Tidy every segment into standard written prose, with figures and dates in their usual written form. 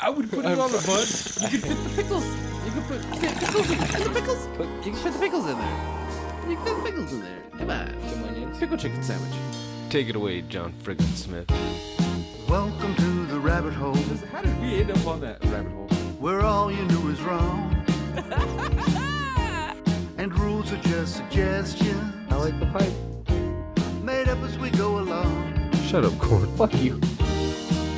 I would put it on the bun. You could fit the pickles. You could put pickles in. Put the pickles. You can fit the pickles in there. You can fit the pickles in there. Come on. Pickle chicken sandwich. Take it away, John Friggin Smith. Welcome to the rabbit hole. How did we end up on that rabbit hole? Where all you knew is wrong. And rules are just suggestions. I like the pipe. Made up as we go along. Shut up, Corn. Fuck you.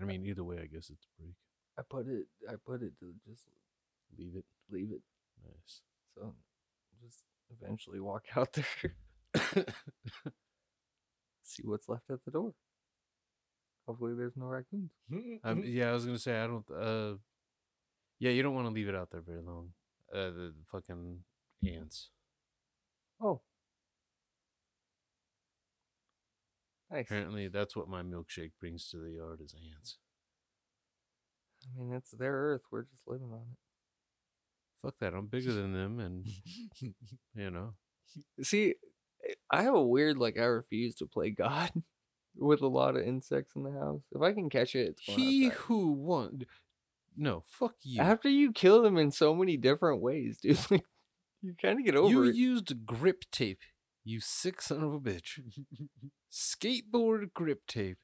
I mean, either way, I guess it's a break. I put it to just leave it. Leave it. Nice. So just eventually walk out there. See what's left at the door. Hopefully there's no raccoons. Yeah, I was going to say, I don't... yeah, you don't want to leave it out there very long. The fucking ants. Oh. Nice. Apparently, that's what my milkshake brings to the yard is ants. I mean, it's their earth. We're just living on it. Fuck that. I'm bigger than them, and, you know. See, I have a weird, like, I refuse to play God with a lot of insects in the house. If I can catch it, it's going outside. Who won. No, fuck you. After you kill them in so many different ways, dude. Like, you kind of get over it. You used grip tape. You sick son of a bitch. Skateboard grip tape.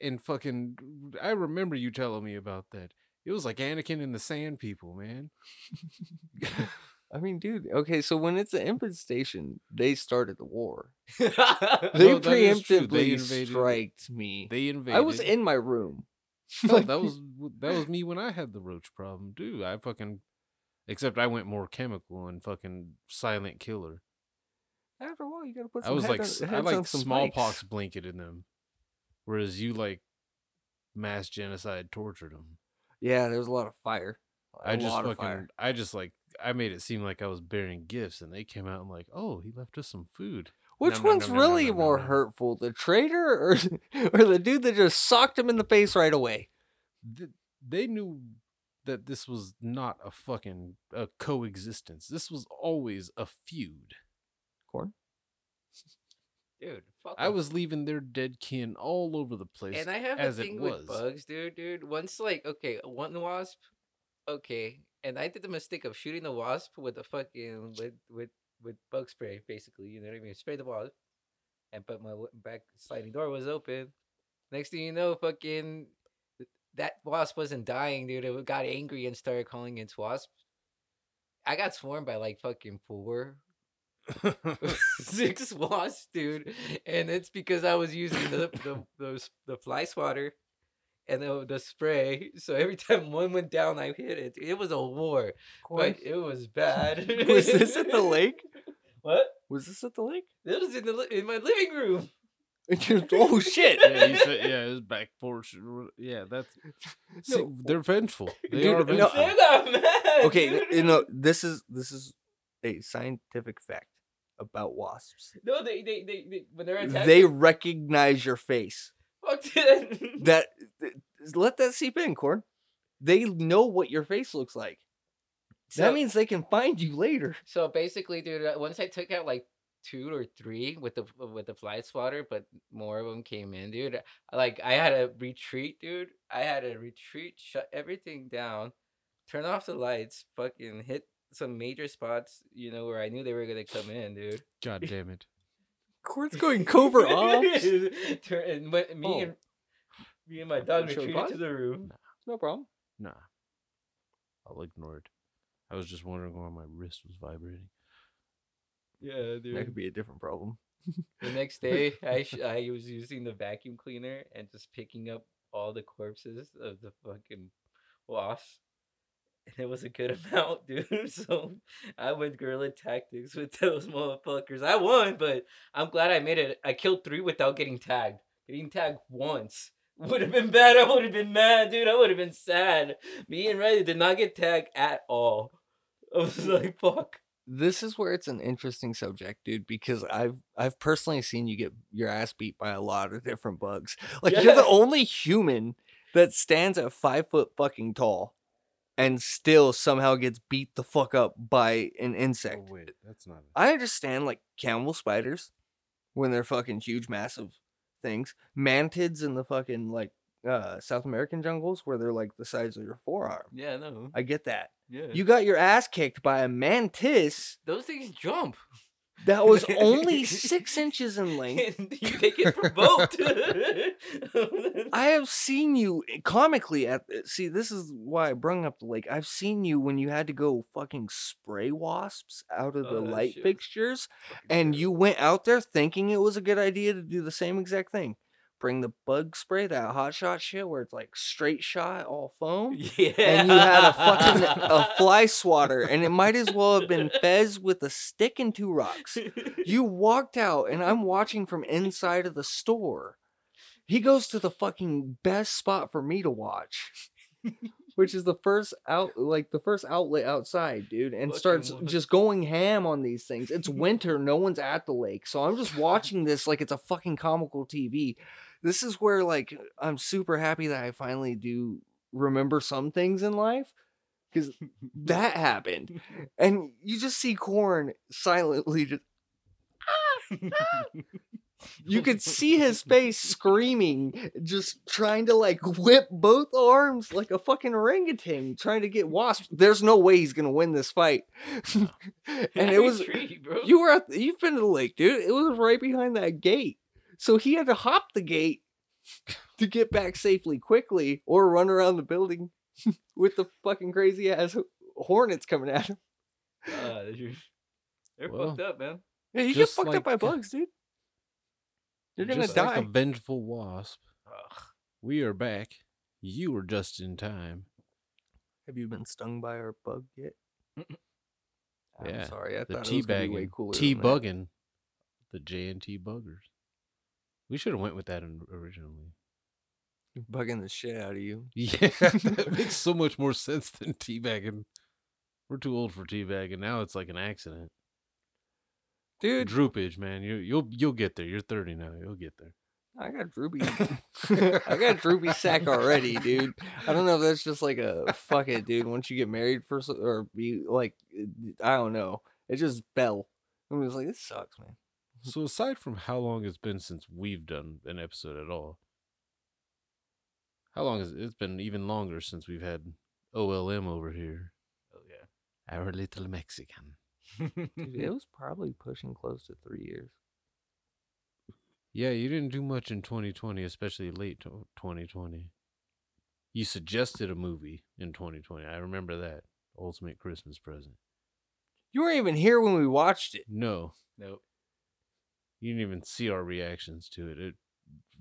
And fucking... I remember you telling me about that. It was like Anakin and the Sand People, man. I mean, dude. Okay, so when it's an infestation, they started the war. They preemptively striked me. They invaded. I was in my room. No, that was me when I had the roach problem, dude. I fucking... Except I went more chemical and fucking silent killer. After a while, you gotta put some... I like smallpox blanket in them. Whereas you like mass genocide tortured them. Yeah, there was a lot of fire. I made it seem like I was bearing gifts and they came out and like, oh, he left us some food. Which one's really more hurtful? The traitor or the dude that just socked him in the face right away? They knew that this was not a fucking coexistence. This was always a feud. Corn? Dude, fuck I was leaving their dead kin all over the place. And I have a thing with bugs, dude. Once, like, okay, one wasp, okay. And I did the mistake of shooting the wasp with a fucking with bug spray, basically. You know what I mean? Spray the wasp, but my back sliding door was open. Next thing you know, fucking that wasp wasn't dying, dude. It got angry and started calling its wasp. I got swarmed by like fucking 6 wasps, dude, and it's because I was using the fly swatter and the spray. So every time one went down, I hit it. It was a war, but it was bad. Was this at the lake? What? Was this at the lake? It was in my living room. Oh shit! Yeah, you said, yeah, it was back porch. Yeah, that's they're vengeful. They are vengeful. They're not mad. Okay, dude. You know this is a scientific fact about wasps. No, they when they're attacking, they recognize your face. Fuck that. Let that seep in, Corn. They know what your face looks like. So, that means they can find you later. So basically, dude, once I took out like 2 or 3 with the fly swatter, but more of them came in, dude. Like I had a retreat, dude. Shut everything down, turn off the lights, fucking hit some major spots, you know, where I knew they were gonna come in, dude. God damn it! Court's going covert ops. And me and my dog retreated to the room. No problem. Nah, I'll ignore it. I was just wondering why my wrist was vibrating. Yeah, dude. That could be a different problem. The next day, I was using the vacuum cleaner and just picking up all the corpses of the fucking wasps. And it was a good amount, dude. So I went guerrilla tactics with those motherfuckers. I won, but I'm glad I made it. I killed 3 without getting tagged. Getting tagged once would have been bad. I would have been mad, dude. I would have been sad. Me and Riley did not get tagged at all. I was like, fuck. This is where it's an interesting subject, dude, because I've personally seen you get your ass beat by a lot of different bugs. Like, yeah. You're the only human that stands at 5 foot fucking tall and still somehow gets beat the fuck up by an insect. Oh, wait, that's not... I understand, like, camel spiders when they're fucking huge, massive things. Mantids in the fucking, like, South American jungles where they're, like, the size of your forearm. Yeah, no. I get that. Yeah. You got your ass kicked by a mantis. Those things jump. That was only 6 inches in length. You take it provoked. I have seen you comically at... See, this is why I brung up the lake. I've seen you when you had to go fucking spray wasps out of the light fixtures. And you went out there thinking it was a good idea to do the same exact thing. Bring the bug spray, that hot shot shit where it's like straight shot, all foam. Yeah. And you had a fucking fly swatter, and it might as well have been Fez with a stick and 2 rocks. You walked out, and I'm watching from inside of the store. He goes to the fucking best spot for me to watch, which is the first outlet outside, dude, and starts just going ham on these things. It's winter, no one's at the lake, so I'm just watching this like it's a fucking comical TV. This is where, like, I'm super happy that I finally do remember some things in life, because that happened. And you just see Korn silently just... You could see his face screaming, just trying to, like, whip both arms like a fucking orangutan, trying to get wasps. There's no way he's going to win this fight. And it was... You were at... You've been to the lake, dude. It was right behind that gate. So he had to hop the gate to get back safely quickly or run around the building with the fucking crazy-ass hornets coming at him. They're fucked up, man. Yeah, you get fucked up by bugs, dude. You're gonna just die. Like a vengeful wasp. Ugh. We are back. You were just in time. Have you been stung by our bug yet? Yeah. I'm sorry. I thought it was gonna be way cooler. T-bugging. The JNT buggers. We should have went with that originally. You're bugging the shit out of you. Yeah, that makes so much more sense than teabagging. We're too old for teabagging. Now it's like an accident. Dude, droopage, man. You'll get there. You're 30 now. You'll get there. I got droopy. I got droopy sack already, dude. I don't know if that's just like a fuck it, dude. Once you get married first, or be like, I don't know. It just fell. I was like, this sucks, man. So aside from how long it's been since we've done an episode at all, how long has it's been? Even longer since we've had OLM over here. Oh yeah, our little Mexican. Dude, it was probably pushing close to 3 years. Yeah, you didn't do much in 2020, especially late 2020. You suggested a movie in 2020. I remember that. Ultimate Christmas Present. You weren't even here when we watched it. No. Nope. You didn't even see our reactions to it.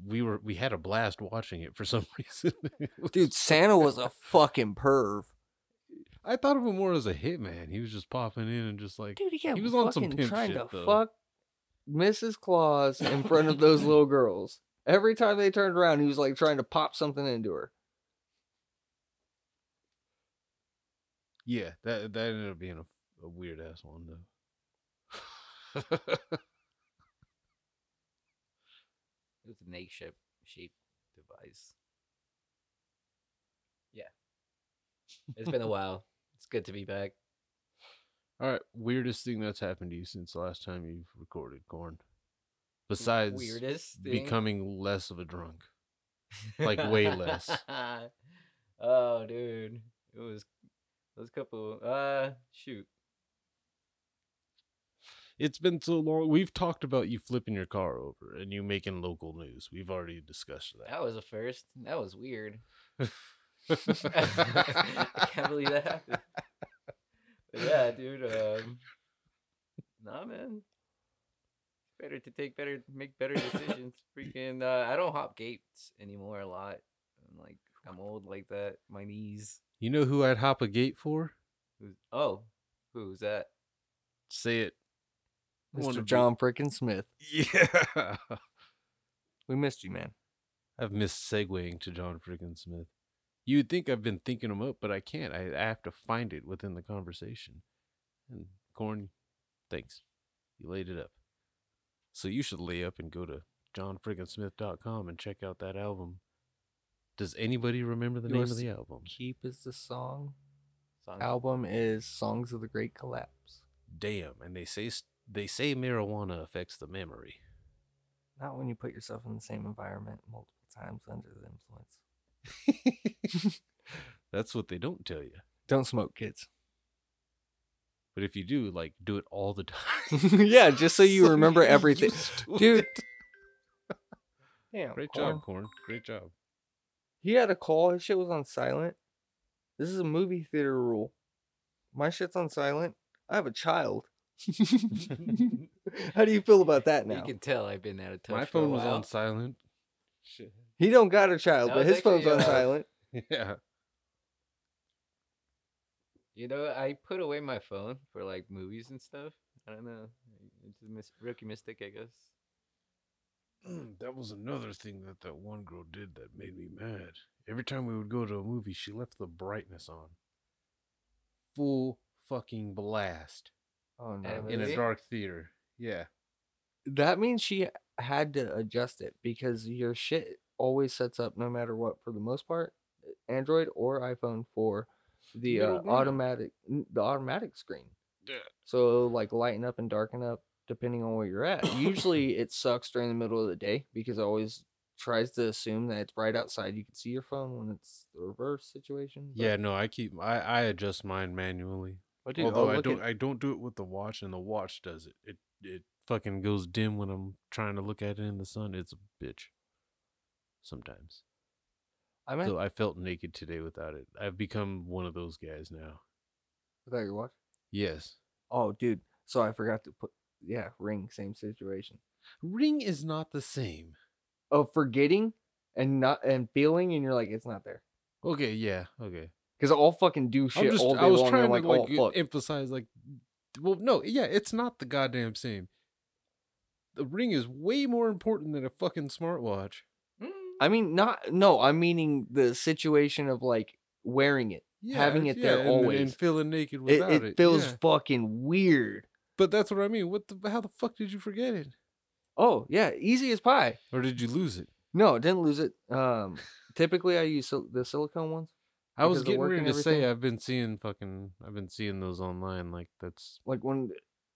We had a blast watching it for some reason. Dude, Santa was a fucking perv. I thought of him more as a hitman. He was just popping in and just like... Dude, yeah, he was on some pimp trying shit, to fuck Mrs. Claus in front of those little girls. Every time they turned around, he was like trying to pop something into her. Yeah, that ended up being a weird-ass one, though. It was an egg-shaped device. Yeah. It's been a while. It's good to be back. All right, weirdest thing that's happened to you since the last time you've recorded, Korn. Besides becoming less of a drunk. Like, way less. Oh, dude. It was those couple... shoot. It's been so long. We've talked about you flipping your car over and you making local news. We've already discussed that. That was a first. That was weird. I can't believe that happened. But yeah, dude. Nah, man. Better to make better decisions. Freaking, I don't hop gates anymore a lot. I'm old like that. My knees. You know who I'd hop a gate for? Who's that? Say it. Mr. John Friggin Smith. Yeah. We missed you, man. I've missed segueing to John Friggin Smith. You'd think I've been thinking him up, but I can't. I have to find it within the conversation. And Corn, thanks. You laid it up. So you should lay up and go to johnfrigginsmith.com and check out that album. Does anybody remember the name of the album? Keep is the song. Album is Songs of the Great Collapse. Damn, and they say marijuana affects the memory. Not when you put yourself in the same environment multiple times under the influence. That's what they don't tell you. Don't smoke, kids. But if you do, do it all the time. Yeah, just so you remember everything. Dude. Damn, great job, Corn. Great job. He had a call. His shit was on silent. This is a movie theater rule. My shit's on silent. I have a child. How do you feel about that now? You can tell I've been out of touch. My phone was on silent. Shit. He don't got a child, but his phone's on silent. Yeah. You know, I put away my phone for movies and stuff. I don't know. It's a rookie mistake, I guess. That was another thing that one girl did that made me mad. Every time we would go to a movie, she left the brightness on. Full fucking blast. Oh no. In a dark theater. Yeah. That means she had to adjust it because your shit always sets up no matter what, for the most part, Android or iPhone, for the automatic screen. Yeah. So lighten up and darken up depending on where you're at. Usually it sucks during the middle of the day because it always tries to assume that it's bright outside. You can see your phone when it's the reverse situation. But... yeah, no, I adjust mine manually. But dude, although I don't do it with the watch, and the watch does it. It fucking goes dim when I'm trying to look at it in the sun. It's a bitch. Sometimes. So I felt naked today without it. I've become one of those guys now. Without your watch? Yes. Oh, dude. So I forgot to put... yeah, ring, same situation. Ring is not the same. Of forgetting and feeling, and you're like, it's not there. Okay, yeah, okay. Because I'll fucking do shit all day long. I was trying to emphasize, well, no, yeah, it's not the goddamn same. The ring is way more important than a fucking smartwatch. I mean, I'm meaning the situation of wearing it, yeah, having it there always, and feeling naked without it. It feels fucking weird. But that's what I mean. How the fuck did you forget it? Oh, yeah. Easy as pie. Or did you lose it? No, I didn't lose it. Typically, I use the silicone ones. I was getting ready to say I've been seeing those online. That's... when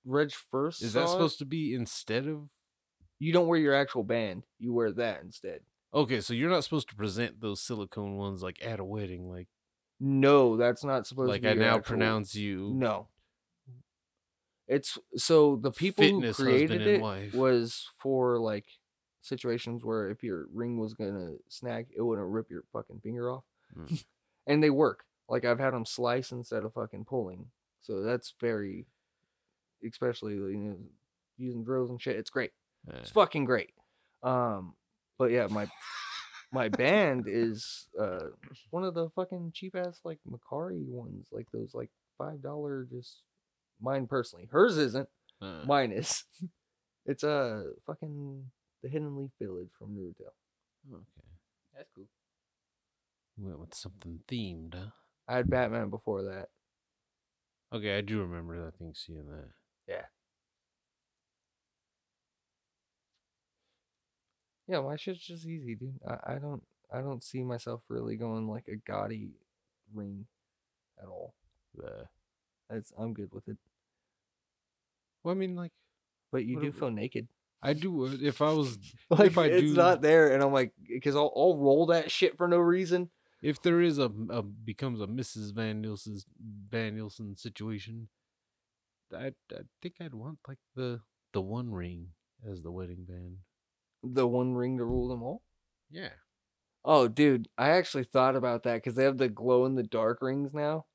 Reg first is that supposed to be instead of? You don't wear your actual band. You wear that instead. Okay, so you're not supposed to present those silicone ones at a wedding. No, that's not supposed to be. I now pronounce you. No. It's so the people who created it was for situations where if your ring was gonna snag, it wouldn't rip your fucking finger off. Mm. And they work. I've had them slice instead of fucking pulling. So that's very, especially using drills and shit. It's great. Yeah. It's fucking great. But yeah, my band is one of the fucking cheap ass Macari ones, those $5 just. Mine personally. Hers isn't. Mine is. It's fucking the Hidden Leaf Village from Riverdale. Okay. That's cool. Went with something themed, huh? I had Batman before that. Okay, I do remember that thing, seeing that. Yeah. Yeah, my shit's just easy, dude. I don't see myself really going a gaudy ring at all. I'm good with it. Well, I mean, but you do feel naked. I do. If I was, if I do, it's not there, and I'm because I'll roll that shit for no reason. If there is a becomes a Mrs. Van Nielsen situation, I think I'd want the one ring as the wedding band. The one ring to rule them all. Yeah. Oh, dude, I actually thought about that because they have the glow in the dark rings now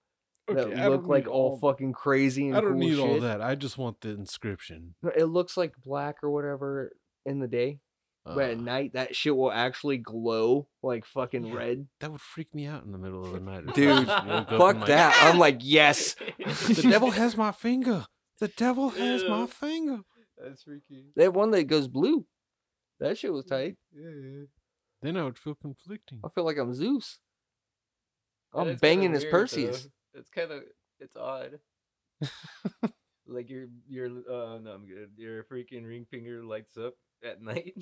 that look like all fucking crazy. And I don't need all that. I just want the inscription. It looks like black or whatever in the day, but at night that shit will actually glow like fucking red. That would freak me out in the middle of the night, dude. Fuck that! I'm like, yes, the devil has my finger. The devil has my finger. That's freaky. They have one that goes blue. That shit was tight. Yeah. Then I would feel conflicting. I feel like I'm Zeus. I'm banging his Perseus. Though. It's odd. Like your no, I'm good. Your freaking ring finger lights up at night.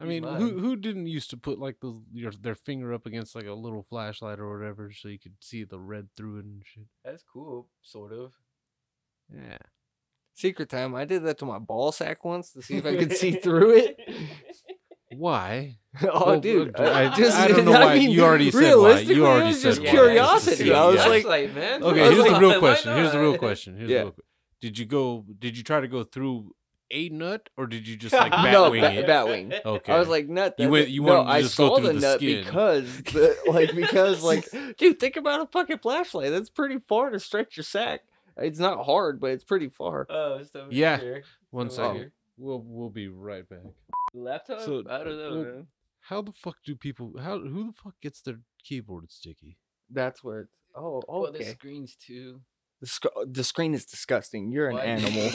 I mean, who didn't used to put like their finger up against like a little flashlight or whatever, so you could see the red through it and shit. That's cool, sort of. Yeah. Secret time. I did that to my ball sack once to see if I could see through it. Why? Oh, well, dude! I don't know why. You already said why. You already said why. Just curiosity. I was like, man. Okay, here's the real question. Did you go? Did you try to go through a nut, or did you just like batwing it? Batwing. Okay. I was like nut. I just saw the nut skin. because dude, think about a fucking flashlight. That's pretty far to stretch your sack. It's not hard, but it's pretty far. Oh, so yeah. Here. One second. We'll be right back. Laptop? So, I don't know, man. How the fuck do people? Who the fuck gets their keyboard sticky? That's where. Oh, okay. The screens too. The screen is disgusting. You're an animal.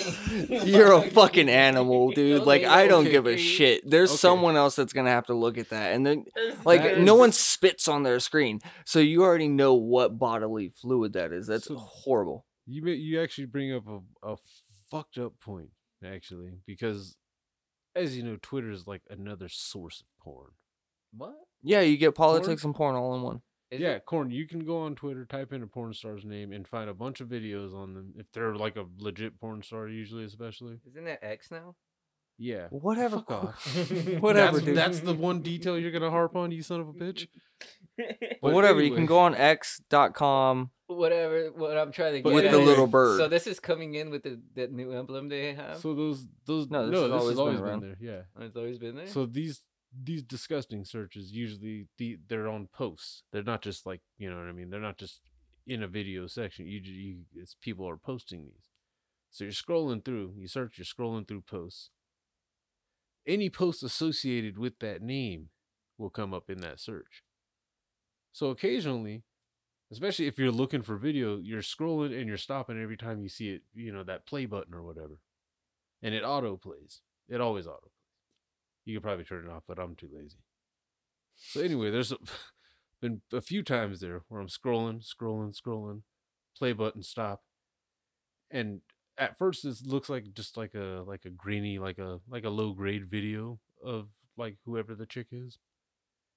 You're a fucking animal, dude. Like, I don't give a shit. There's someone else that's gonna have to look at that, and then no one spits on their screen, so you already know what bodily fluid that is. That's horrible. You actually bring up a fucked up point, actually, because as you know, Twitter is like another source of porn. What? Yeah, you get politics and porn all in one. You can go on Twitter, type in a porn star's name, and find a bunch of videos on them. If they're like a legit porn star, usually, especially. Isn't that X now? Yeah. Whatever. Fuck off. Whatever, dude. That's the one detail you're gonna harp on, you son of a bitch. But whatever, anyway. You can go on X.com. Whatever, what I'm trying to get with the little bird. So this is coming in with that new emblem they have. So those this has always been there. Yeah, it's always been there. So these disgusting searches usually they're on posts. They're not just like, you know what I mean. They're not just in a video section. It's people are posting these. So you're scrolling through. You search. You're scrolling through posts. Any post associated with that name will come up in that search. So occasionally, especially if you're looking for video, you're scrolling and you're stopping every time you see it, you know, that play button or whatever. And it auto plays. It always auto plays. You could probably turn it off, but I'm too lazy. So anyway, there's been a few times there where I'm scrolling, play button, stop. And at first it looks like just like a grainy, like a low grade video of like whoever the chick is.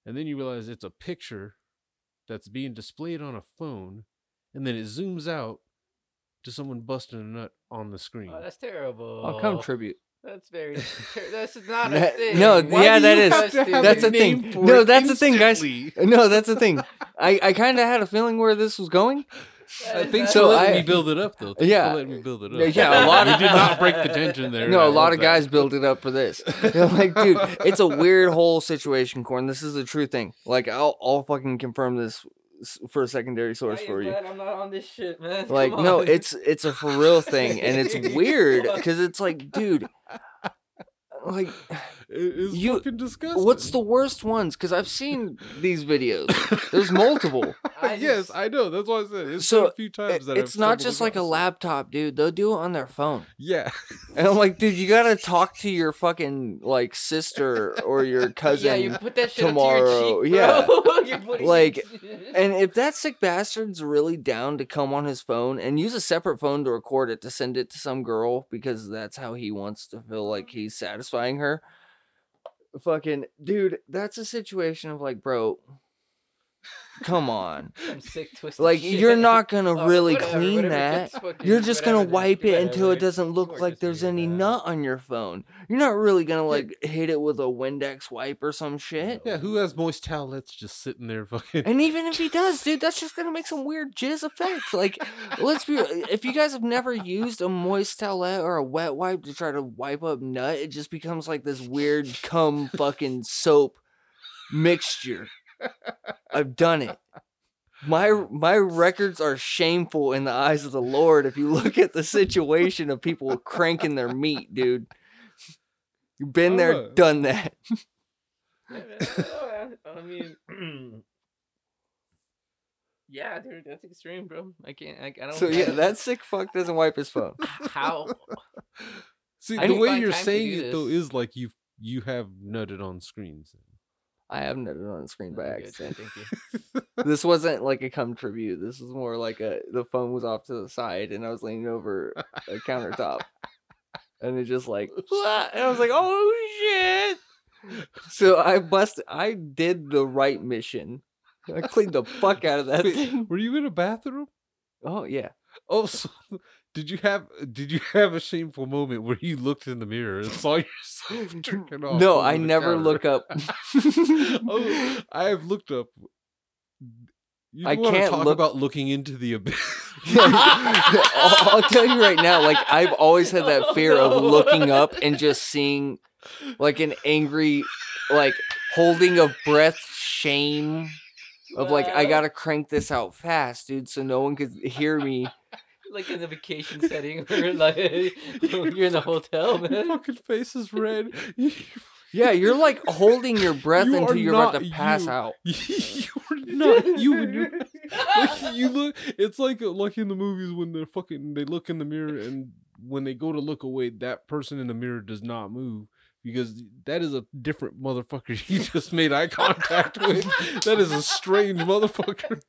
And then you realize it's a picture that's being displayed on a phone, and then it zooms out to someone busting a nut on the screen. Oh, that's terrible. I'll contribute. That's very. That's not a thing. No, that is. That's a thing. No, that's a thing, guys. No, that's a thing. I kind of had a feeling where this was going. I think so. Let me build it up, though. Thanks for letting me build it up. Yeah, a lot. We did not break the tension there. No, a lot of guys build it up for this. They're like, dude, it's a weird whole situation, Corn. This is a true thing. Like, I'll fucking confirm this for a secondary source for you. I'm not on this shit, man. Like, no, it's a for real thing, and it's weird because it's like, dude, like, it's fucking disgusting. What's the worst ones? Because I've seen these videos. There's multiple. Yes, I know. That's why I said it's so a few times that it's not just like a laptop, dude. They'll do it on their phone. Yeah, and I'm like, dude, you gotta talk to your fucking like sister or your cousin. Yeah, you put that shit tomorrow. Up to your cheek, bro. Yeah, like, and if that sick bastard's really down to come on his phone and use a separate phone to record it to send it to some girl because that's how he wants to feel like he's satisfying her. Fucking dude, that's a situation of like, bro, come on. I'm sick, twisted like shit. You're not gonna really clean that. You're just gonna wipe it until it doesn't look like there's any nut on your phone. You're not really gonna like hit it with a Windex wipe or some shit. Yeah, who has moist towelettes just sitting there fucking? And even if he does, dude, that's just gonna make some weird jizz effects. Like, let's be. If you guys have never used a moist towelette or a wet wipe to try to wipe up nut, it just becomes like this weird cum fucking soap mixture. I've done it. My records are shameful in the eyes of the Lord if you look at the situation of people cranking their meat, dude. You've been there, done that. I mean, yeah, dude, that's extreme, bro. I don't. So yeah, that sick fuck doesn't wipe his phone. How? See, the way you're saying it though is like you have nutted on screens. I have nutted on screen by accident. Thank you. This wasn't like a cum tribute. This was more like the phone was off to the side and I was leaning over a countertop. And it just like, and I was like, oh shit. So I did the right mission. I cleaned the fuck out of that thing. Were you in a bathroom? Oh yeah. Oh, so did you have a shameful moment where you looked in the mirror and saw yourself jerking off? No, I never look up. Oh, I have looked up. You I want can't to talk look... about looking into the abyss. I'll tell you right now, like I've always had that fear of looking up and just seeing like an angry, like holding of breath, shame of like I gotta crank this out fast, dude, so no one could hear me. Like in the vacation setting, where like you're in the hotel, man. Your fucking face is red. Yeah, you're like holding your breath until you're about to pass out. You're not you. Like, you look. It's like in the movies when they're fucking. They look in the mirror, and when they go to look away, that person in the mirror does not move. Because that is a different motherfucker you just made eye contact with. That is a strange motherfucker.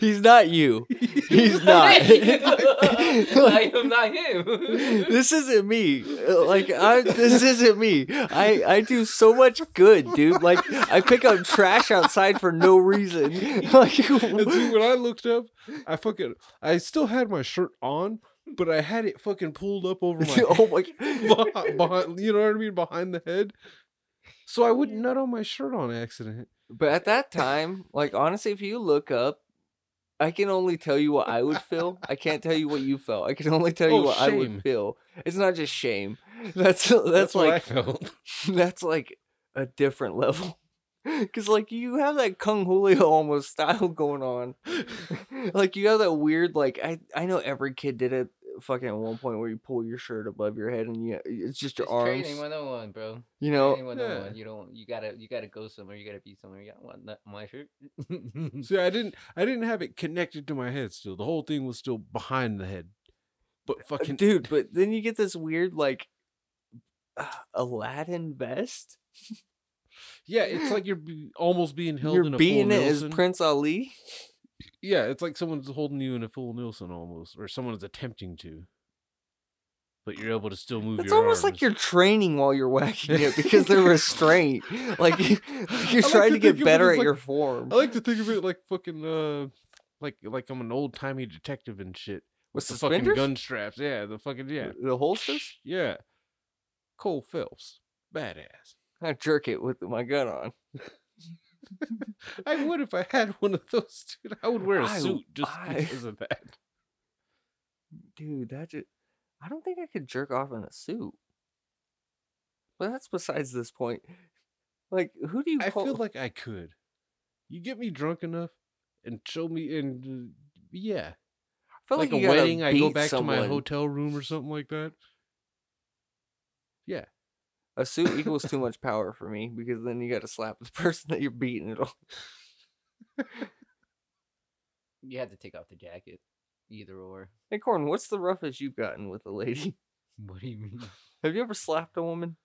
He's not you. He's not. I am not him. This isn't me. Like this isn't me. I do so much good, dude. Like I pick up trash outside for no reason. Like when I looked up, I still had my shirt on. But I had it fucking pulled up over my oh my God. Behind, you know what I mean? Behind the head. So I wouldn't nut on my shirt on accident. But at that time, like, honestly, if you look up, I can only tell you what I would feel. I can't tell you what you felt. I can only tell you what shame. I would feel. It's not just shame. That's like, what I felt. That's like a different level. Because, like, you have that Kung Julio almost style going on. Like, you have that weird, like, I know every kid did it fucking at one point where you pull your shirt above your head and it's just your arms. Training 101, bro. You know? Training 101. Yeah. You gotta go somewhere. You gotta be somewhere. You got one nut on my shirt. See, I didn't have it connected to my head still. The whole thing was still behind the head. But fucking... Dude, but then you get this weird, like, Aladdin vest? Yeah, it's like you're almost being held in a full Nielsen. You're being it as Prince Ali? Yeah, it's like someone's holding you in a full Nielsen almost, or someone is attempting to. But you're able to still move your arms. It's almost like you're training while you're whacking it because they're restrained. You're trying to get better at your form. I like to think of it like fucking, like I'm an old-timey detective and shit. With the fucking gun straps. Yeah, the fucking, yeah. The holsters? Yeah. Cole Phelps. Badass. I jerk it with my gun on. I would if I had one of those, dude. I would wear a suit just because of that. Dude, I don't think I could jerk off in a suit. But that's besides this point. Like, who do you call? I feel like I could. You get me drunk enough and show me, and yeah. I feel like a wedding, I go back to my hotel room or something like that. Yeah. A suit equals too much power for me because then you got to slap the person that you're beating it on. You have to take off the jacket, either or. Hey, Corn, what's the roughest you've gotten with a lady? What do you mean? Have you ever slapped a woman?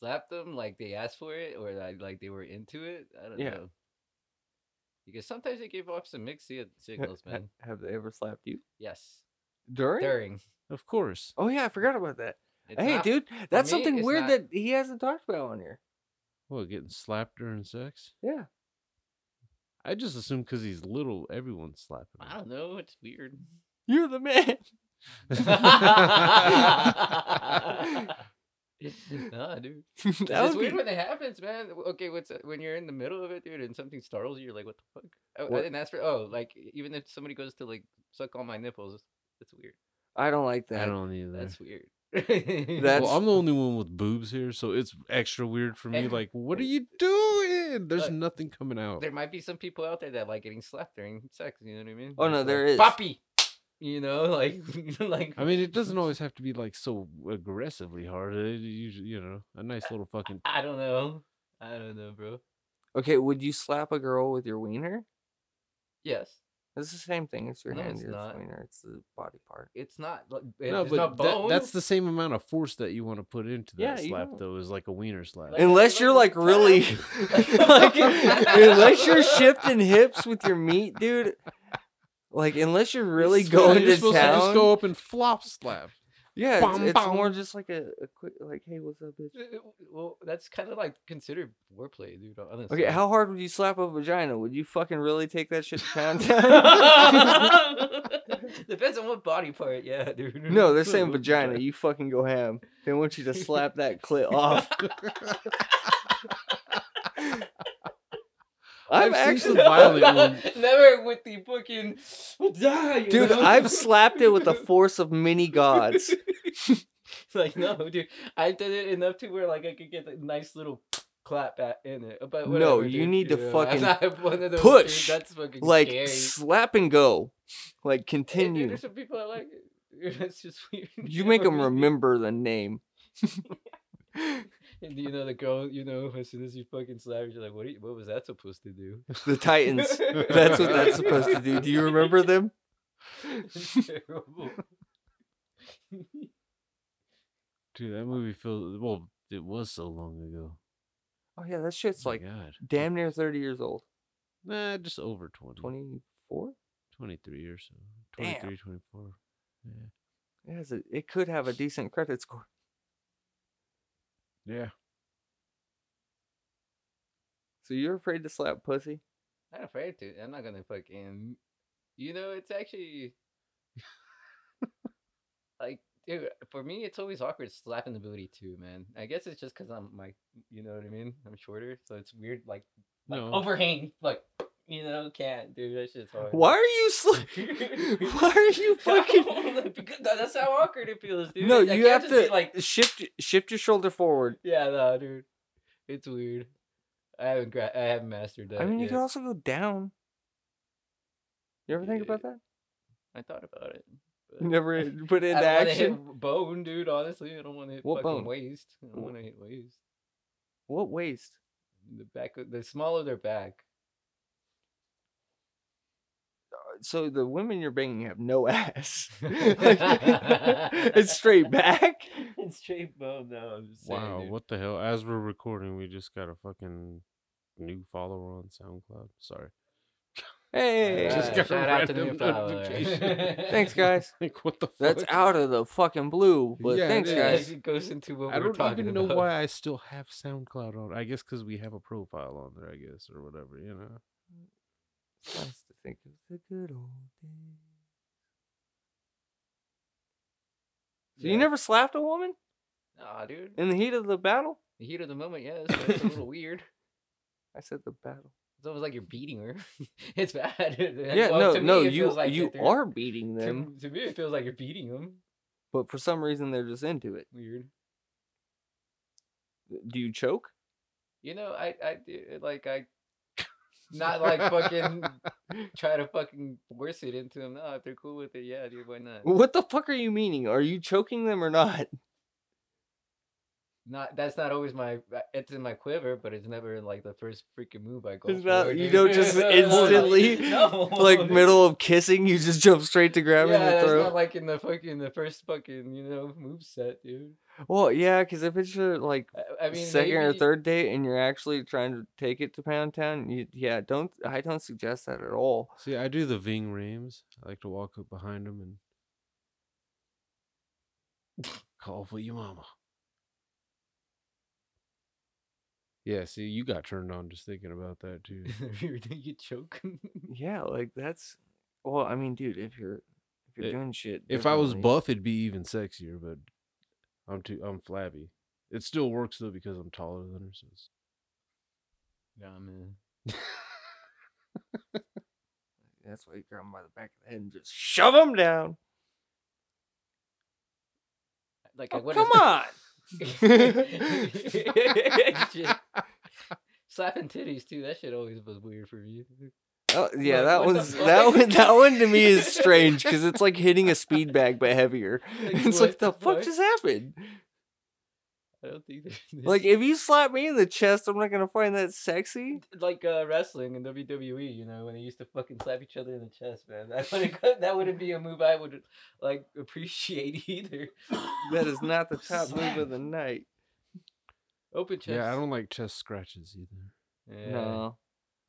Slapped them like they asked for it or like they were into it? I don't know. Because sometimes they give off some mixed signals, man. Have they ever slapped you? Yes. During? Of course. Oh, yeah, I forgot about that. It's hey, dude, that's something weird that he hasn't talked about on here. Well, getting slapped during sex? Yeah. I just assume because he's little, everyone's slapping him. I don't know. It's weird. You're the man. Nah, dude. It's weird when it happens, man. Okay, when you're in the middle of it, dude, and something startles you, you're like, what the fuck? I didn't ask for like, even if somebody goes to, like, suck on my nipples, it's weird. I don't like that. I don't either. That's weird. Well, I'm the only one with boobs here, so it's extra weird for me. Like, what are you doing? saying. There's nothing coming out. There might be some people out there that like getting slapped during sex. You know what I mean? Oh no, there is. Poppy. You know, like. I mean, it doesn't always have to be like so aggressively hard. You know, a nice little fucking. I don't know, bro. Okay, would you slap a girl with your wiener? Yes. It's the same thing. It's your hand. It's not. Wiener. It's the body part. It's not. That's the same amount of force that you want to put into that slap, though, is like a wiener slap. Like, unless you're like really, like, unless you're shifting hips with your meat, dude. Like, unless you're really going to town. To just go up and flop slap. Yeah, it's more just like a quick, like, hey, what's up, bitch? Well, that's kind of like considered foreplay, dude. Honestly. Okay, how hard would you slap a vagina? Would you fucking really take that shit to town? Depends on what body part, yeah, dude. No, they're saying vagina. You fucking go ham. They want you to slap that clit off. I've actually violent never with the fucking dude. Know? I've slapped it with the force of many gods. Like no, dude, I did it enough to where like I could get a nice little clap back in it. But whatever, no, you dude, need dude, to fucking one of those push. Dude, that's fucking like scary. Slap and go, like continue. Dude, there's some people I like. That's just weird. You make them remember the name. And you know the girl, you know, as soon as you fucking slap, you're like, what was that supposed to do? The Titans. That's what that's supposed to do. Do you remember them? It's terrible. Dude, that movie feels, well, it was so long ago. Oh yeah, that shit's like damn near 30 years old. Nah, just over 20. 24? 23 or so. 23, damn. 24. Yeah. It could have a decent credit score. Yeah. So you're afraid to slap pussy? Not afraid to. I'm not gonna fucking. You know, it's actually like, dude. For me, it's always awkward slapping the booty too, man. I guess it's just because I'm like, you know what I mean. I'm shorter, so it's weird. Like no. Overhang, like. You know, can't, dude. That shit's hard. Why are you Why are you fucking? That's how awkward it feels, dude. No, you have to like shift your shoulder forward. Yeah, no, dude. It's weird. I haven't mastered that. I mean, you can also go down. You ever think about that? I thought about it. You never put it into action. Hit bone, dude. Honestly, I don't want to hit what fucking bone? Waist. I don't want to hit waist. What waist? The back, the small of their back. So the women you're banging have no ass. It's straight back. It's straight bone. No, I'm just saying. Wow, dude. What the hell? As we're recording, we just got a fucking new follower on SoundCloud. Sorry. Hey, just got shout out to the new follower. Thanks, guys. Like, what the fuck? That's out of the fucking blue. But yeah, thanks, guys. It goes into what I don't even know about. Why I still have SoundCloud on. I guess because we have a profile on there. I guess or whatever. You know. That's to think of the good old days. So you never slapped a woman? Nah, dude. In the heat of the battle? The heat of the moment, yeah. It's a little weird. I said the battle. It's almost like you're beating her. It's bad. Yeah, well, no. You like you are beating them. To me, it feels like you're beating them. But for some reason, they're just into it. Weird. Do you choke? You know, I not like fucking try to fucking force it into them. No, if they're cool with it, yeah, dude, why not? What the fuck are you meaning? Are you choking them or not? Not that's not always my. It's in my quiver, but it's never like the first freaking move I go. It's for, not, you don't just instantly like middle of kissing, you just jump straight to grabbing the throat. It's not like in the first fucking move set, dude. Well, yeah, because if it's your like second or third date and you're actually trying to take it to Pound Town, I don't suggest that at all. See, I do the Ving Rhames. I like to walk up behind them and call for your mama. Yeah, see, you got turned on just thinking about that, too. You choke. Yeah, like, that's... Well, I mean, dude, if you're doing shit... If I was buff, it'd be even sexier, but I'm flabby. It still works, though, because I'm taller than her, so it's... Nah, man. That's why you grab them by the back of the head and just shove them down! Like, come on! slapping titties too. That shit always was weird for me. Oh yeah, that was that one to me is strange because it's like hitting a speed bag but heavier. Like, it's like the fuck just happened. I don't think like if you slap me in the chest, I'm not gonna find that sexy. Like wrestling and WWE, you know, when they used to fucking slap each other in the chest, man. That wouldn't be a move I would like appreciate either. That is not the top move of the night. Open chest. Yeah, I don't like chest scratches either. Yeah. No.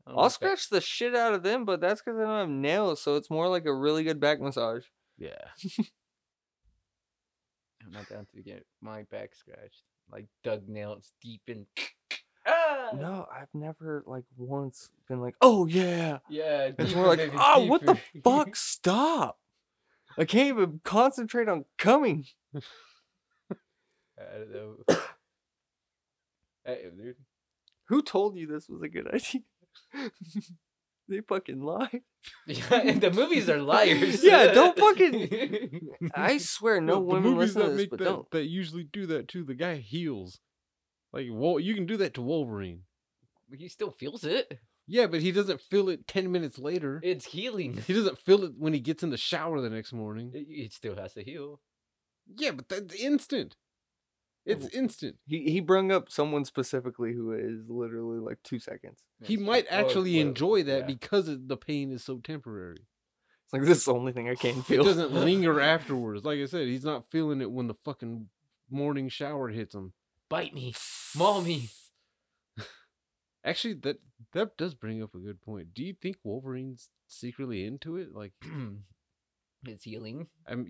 I'll scratch the shit out of them, but that's because I don't have nails, so it's more like a really good back massage. Yeah. I'm not down to get my back scratched. Like dug nails deep in. Ah! No, I've never like once been like, oh yeah. Yeah. It's more like, oh, deeper. What the fuck? Stop. I can't even concentrate on coming. I don't know. Hey, dude. Who told you this was a good idea? They fucking lie. Yeah, the movies are liars. Yeah, don't fucking. I swear, no women listen to this, but don't. They usually do that too. The guy heals. Like, you can do that to Wolverine. He still feels it. Yeah, but he doesn't feel it 10 minutes later. It's healing. He doesn't feel it when he gets in the shower the next morning. It still has to heal. Yeah, but that's instant. It's instant. He brung up someone specifically who is literally like 2 seconds. He might actually enjoy that because the pain is so temporary. It's like, this is the only thing I can feel. It doesn't linger afterwards. Like I said, he's not feeling it when the fucking morning shower hits him. Bite me. Maul me. Actually, that does bring up a good point. Do you think Wolverine's secretly into it? Like... It's healing.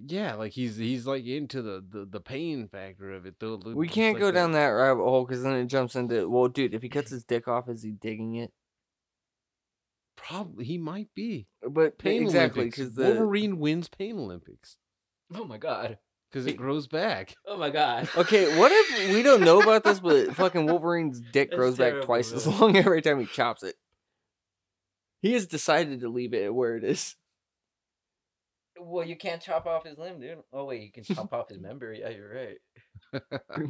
Yeah, like he's like into the pain factor of it though. We can't go down that rabbit hole because then it jumps into, well, dude, if he cuts his dick off, is he digging it? Probably, he might be. But pain exactly because Wolverine wins pain Olympics. Oh my god, because it grows back. Oh my god. Okay, what if we don't know about this, but fucking Wolverine's dick grows back twice as long every time he chops it. He has decided to leave it where it is. Well, you can't chop off his limb, dude. Oh, wait, you can chop off his member. Yeah, you're right.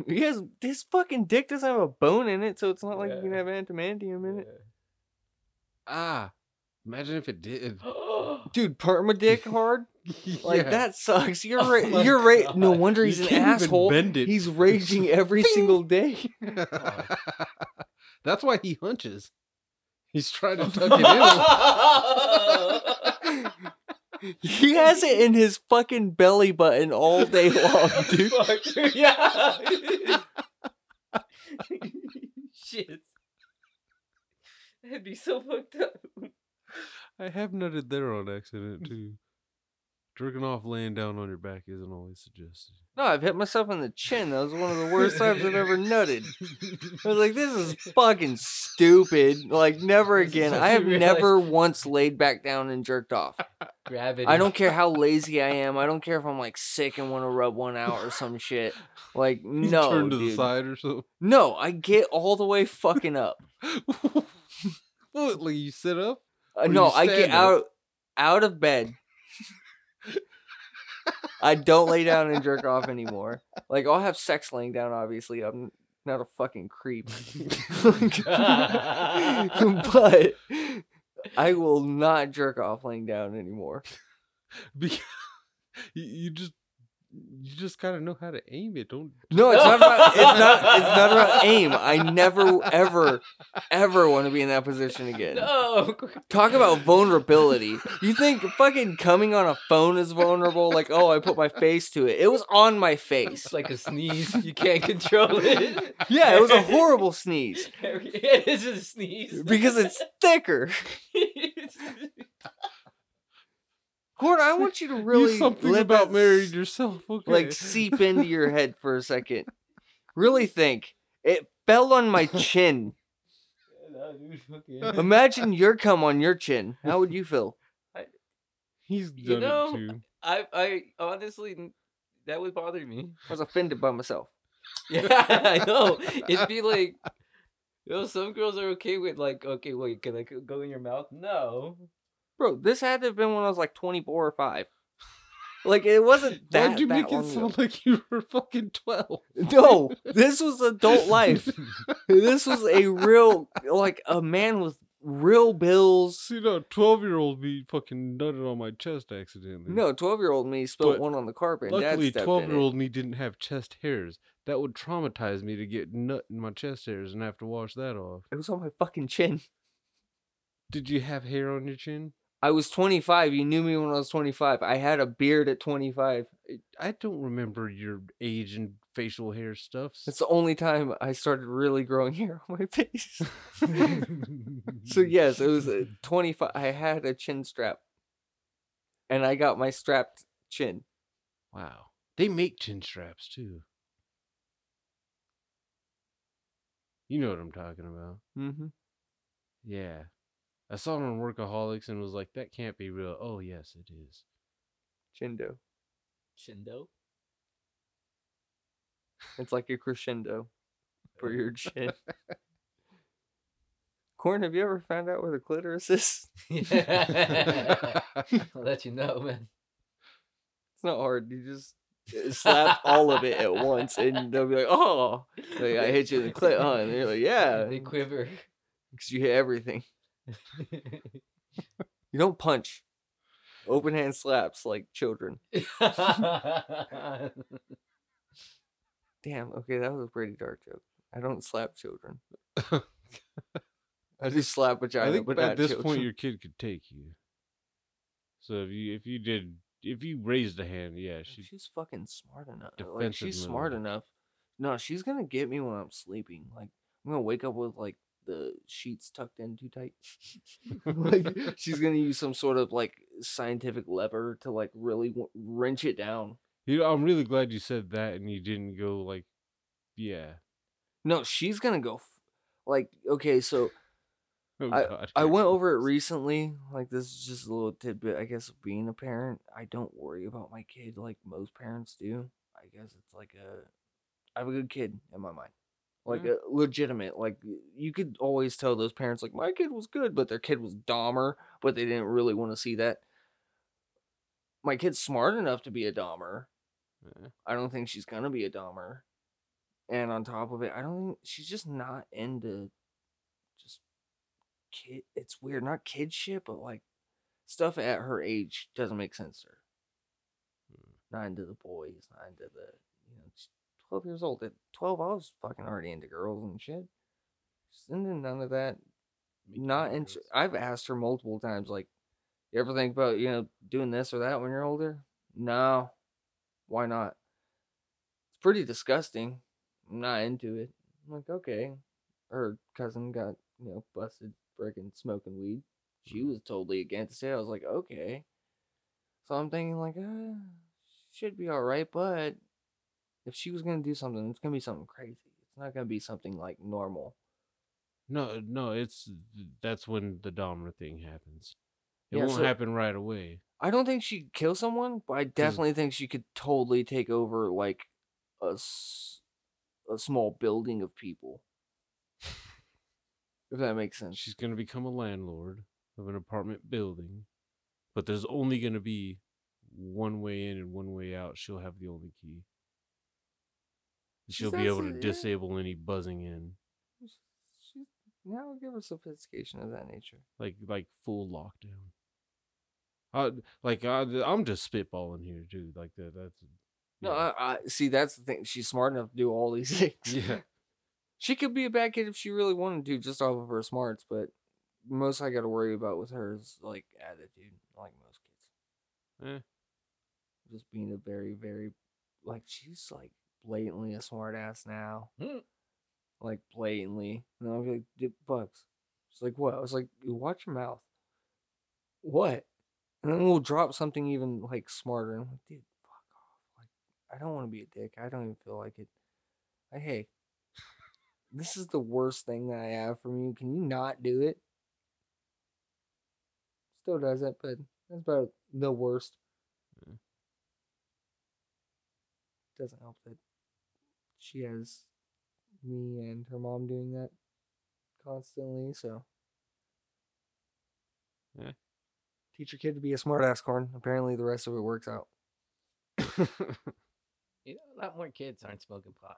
He has, his fucking dick doesn't have a bone in it, so it's not like you can have adamantium in it. Ah, imagine if it did. Dude, perma dick hard? Like, that sucks. You're right. You're right. No wonder he's an asshole. He's raging every single day. That's why he hunches. He's trying to tuck it in. He has it in his fucking belly button all day long, dude. Fuck, dude. Yeah. Shit. That'd be so fucked up. I have nutted there on accident, too. Jerking off laying down on your back isn't always suggested. No, I've hit myself in the chin. That was one of the worst times I've ever nutted. I was like, this is fucking stupid. Like, never again. I have never once laid back down and jerked off. Gravity. I don't care how lazy I am. I don't care if I'm like sick and want to rub one out or some shit. Like, no. You turn to the side or something? No, I get all the way fucking up. What, like you sit up? No, I get out of bed. I don't lay down and jerk off anymore. Like, I'll have sex laying down, obviously. I'm not a fucking creep. But I will not jerk off laying down anymore. Because you just kind of know how to aim it, don't you? No, it's not about aim. I never ever want to be in that position again. No. Talk about vulnerability. You think fucking coming on a phone is vulnerable? Like, oh, I put my face to it. It was on my face. It's like a sneeze. You can't control it. Yeah, it was a horrible sneeze. It is a sneeze. Because it's thicker. Gordon, I want you to really something about married yourself, okay? Like seep into your head for a second. Really think. It fell on my chin. Imagine your cum on your chin. How would you feel? He's done it too. I honestly, that would bother me. I was offended by myself. Yeah, I know. It'd be like, you know, some girls are okay with like, okay, wait, can I go in your mouth? No. Bro, this had to have been when I was like 24 or 5. Like, it wasn't that. Why'd you make it sound like you were fucking 12? No, this was adult life. This was a real, like, a man with real bills. You know, 12-year-old me fucking nutted on my chest accidentally. No, 12-year-old me spilled one on the carpet. Luckily, 12-year-old me didn't have chest hairs. That would traumatize me to get nut in my chest hairs and have to wash that off. It was on my fucking chin. Did you have hair on your chin? I was 25. You knew me when I was 25. I had a beard at 25. I don't remember your age and facial hair stuff. That's the only time I started really growing hair on my face. So yes, it was a 25. I had a chin strap. And I got my strapped chin. Wow. They make chin straps too. You know what I'm talking about. Mm-hmm. Yeah. I saw it on Workaholics and was like, that can't be real. Oh, yes, it is. Chindo. Chindo? It's like a crescendo for your chin. Corn, have you ever found out where the clitoris is? Yeah. I'll let you know, man. It's not hard. You just slap all of it at once and they'll be like, oh. Like, I hit you in the clit, huh? And they're like, yeah. They quiver. Because you hit everything. You don't punch. Open hand slaps like children. Damn, okay, that was a pretty dark joke. I don't slap children. I just slap vagina. I think but at this children. Point your kid could take you. So if you raised a hand, yeah, she's fucking smart enough. Like, she's move. Smart enough. No, she's gonna get me when I'm sleeping. Like, I'm gonna wake up with like the sheets tucked in too tight. Like, she's gonna use some sort of like scientific lever to like really wrench it down. You know, I'm really glad you said that and you didn't go like, yeah. No, she's gonna go like, okay, so oh, I went over it recently. Like, this is just a little tidbit, I guess, of being a parent. I don't worry about my kid like most parents do. I guess it's like I have a good kid in my mind. Like, a legitimate, like, you could always tell those parents, like, my kid was good, but their kid was Dahmer, but they didn't really want to see that. My kid's smart enough to be a Dahmer. Mm-hmm. I don't think she's going to be a Dahmer. And on top of it, I don't think, she's just not into just kid, it's weird, not kid shit, but, like, stuff at her age doesn't make sense to her. Mm-hmm. Not into the boys, not into the, you know, 12 years old. At 12, I was fucking already into girls and shit. Just into none of that. Not into. I've asked her multiple times, like, you ever think about, you know, doing this or that when you're older? No. Why not? It's pretty disgusting. I'm not into it. I'm like, okay. Her cousin got, you know, busted freaking smoking weed. She was totally against it. I was like, okay. So I'm thinking, like, should be all right, but if she was going to do something, it's going to be something crazy. It's not going to be something like normal. No, that's when the Dahmer thing happens. It won't happen right away. I don't think she'd kill someone, but I definitely think she could totally take over like a small building of people. If that makes sense. She's going to become a landlord of an apartment building, but there's only going to be one way in and one way out. She'll have the only key. She'll be able to disable any buzzing in. She now give her sophistication of that nature. Like full lockdown. I'm just spitballing here, dude. Like that's. Yeah. No, I see. That's the thing. She's smart enough to do all these things. Yeah. She could be a bad kid if she really wanted to, just off of her smarts. But most I got to worry about with her is like attitude, like most kids. Just being a very, very, like, she's like blatantly a smart ass now. Like, blatantly. And I was like, dip bugs. She's like, what? I was like, watch your mouth. What? And then we'll drop something even like smarter. And I'm like, dude, fuck off. Like, I don't want to be a dick. I don't even feel like it. Like, hey, this is the worst thing that I have from you. Can you not do it? Still does it, but that's about the worst. Doesn't help that she has me and her mom doing that constantly, so. Yeah. Teach your kid to be a smart ass, Corn. Apparently the rest of it works out. You know, a lot more kids aren't smoking pot.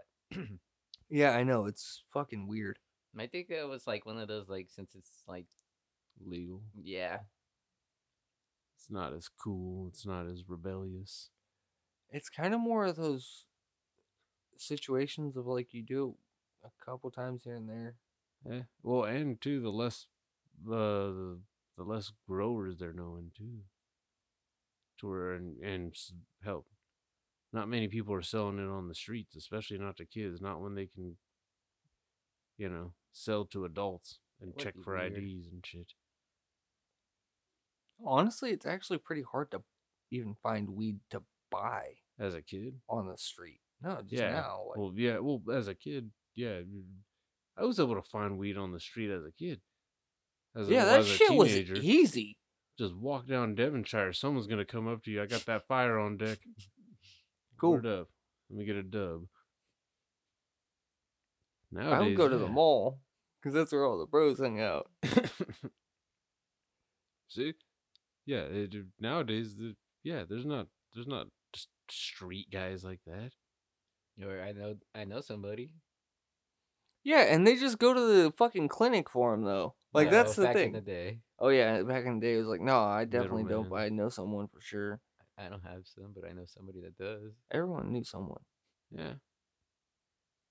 Yeah, I know. It's fucking weird. I think that was like one of those, like, since it's like legal. Yeah. It's not as cool. It's not as rebellious. It's kind of more of those situations of like you do it a couple times here and there. Yeah. Well, and too, the less growers they're knowing too. To where and help. Not many people are selling it on the streets, especially not to kids. Not when they can, you know, sell to adults and check for IDs and shit. Honestly, it's actually pretty hard to even find weed to buy as a kid on the street. No, just now. Like... Well, yeah. Well, as a kid, yeah, I was able to find weed on the street as a kid. As a teenager, was easy. Just walk down Devonshire. Someone's gonna come up to you. I got that fire on deck. Cool. Let me get a dub. Nowadays, I would go to the mall because that's where all the bros hang out. See. Yeah, nowadays, there's not just street guys like that. Or I know somebody. Yeah, and they just go to the fucking clinic for him though. Like, no, that's the thing. Back in the day. Oh yeah, back in the day it was like, no, I definitely don't. But I know someone for sure. I don't have some, but I know somebody that does. Everyone knew someone. Yeah.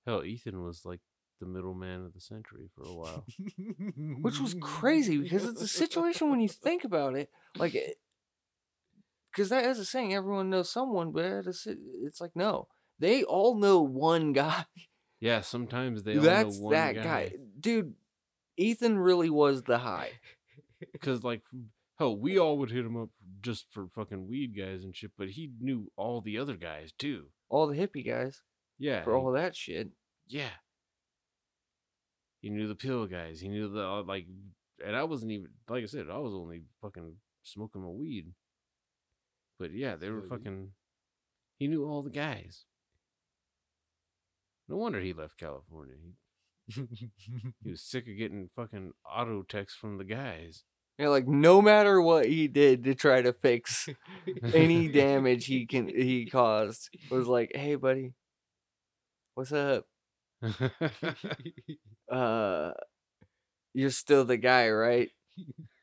Hell, Ethan was like the middleman of the century for a while, which was crazy because it's a situation when you think about it, like, because that is a saying, everyone knows someone, but it's like, no, they all know one guy. Yeah, sometimes they all know one guy. That's that guy, dude. Ethan really was the high, because like, hell, we all would hit him up just for fucking weed guys and shit, but he knew all the other guys too, all the hippie guys. Yeah, for all that shit. Yeah. He knew the pill guys. He knew the, like, and I wasn't even, like I said, I was only fucking smoking my weed. But yeah, they were fucking, he knew all the guys. No wonder he left California. He was sick of getting fucking auto texts from the guys. Yeah, like, no matter what he did to try to fix any damage he caused, was like, hey, buddy, what's up? You're still the guy, right?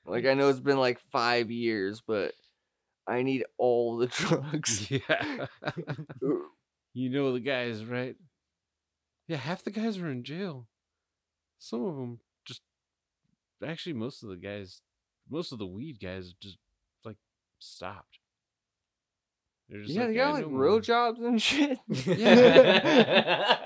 Like, I know it's been like 5 years, but I need all the drugs. Yeah. You know the guys, right? Yeah, half the guys are in jail. Some of them just, actually most of the guys, most of the weed guys just like stopped. Just yeah, like, they got like road jobs and shit. Yeah.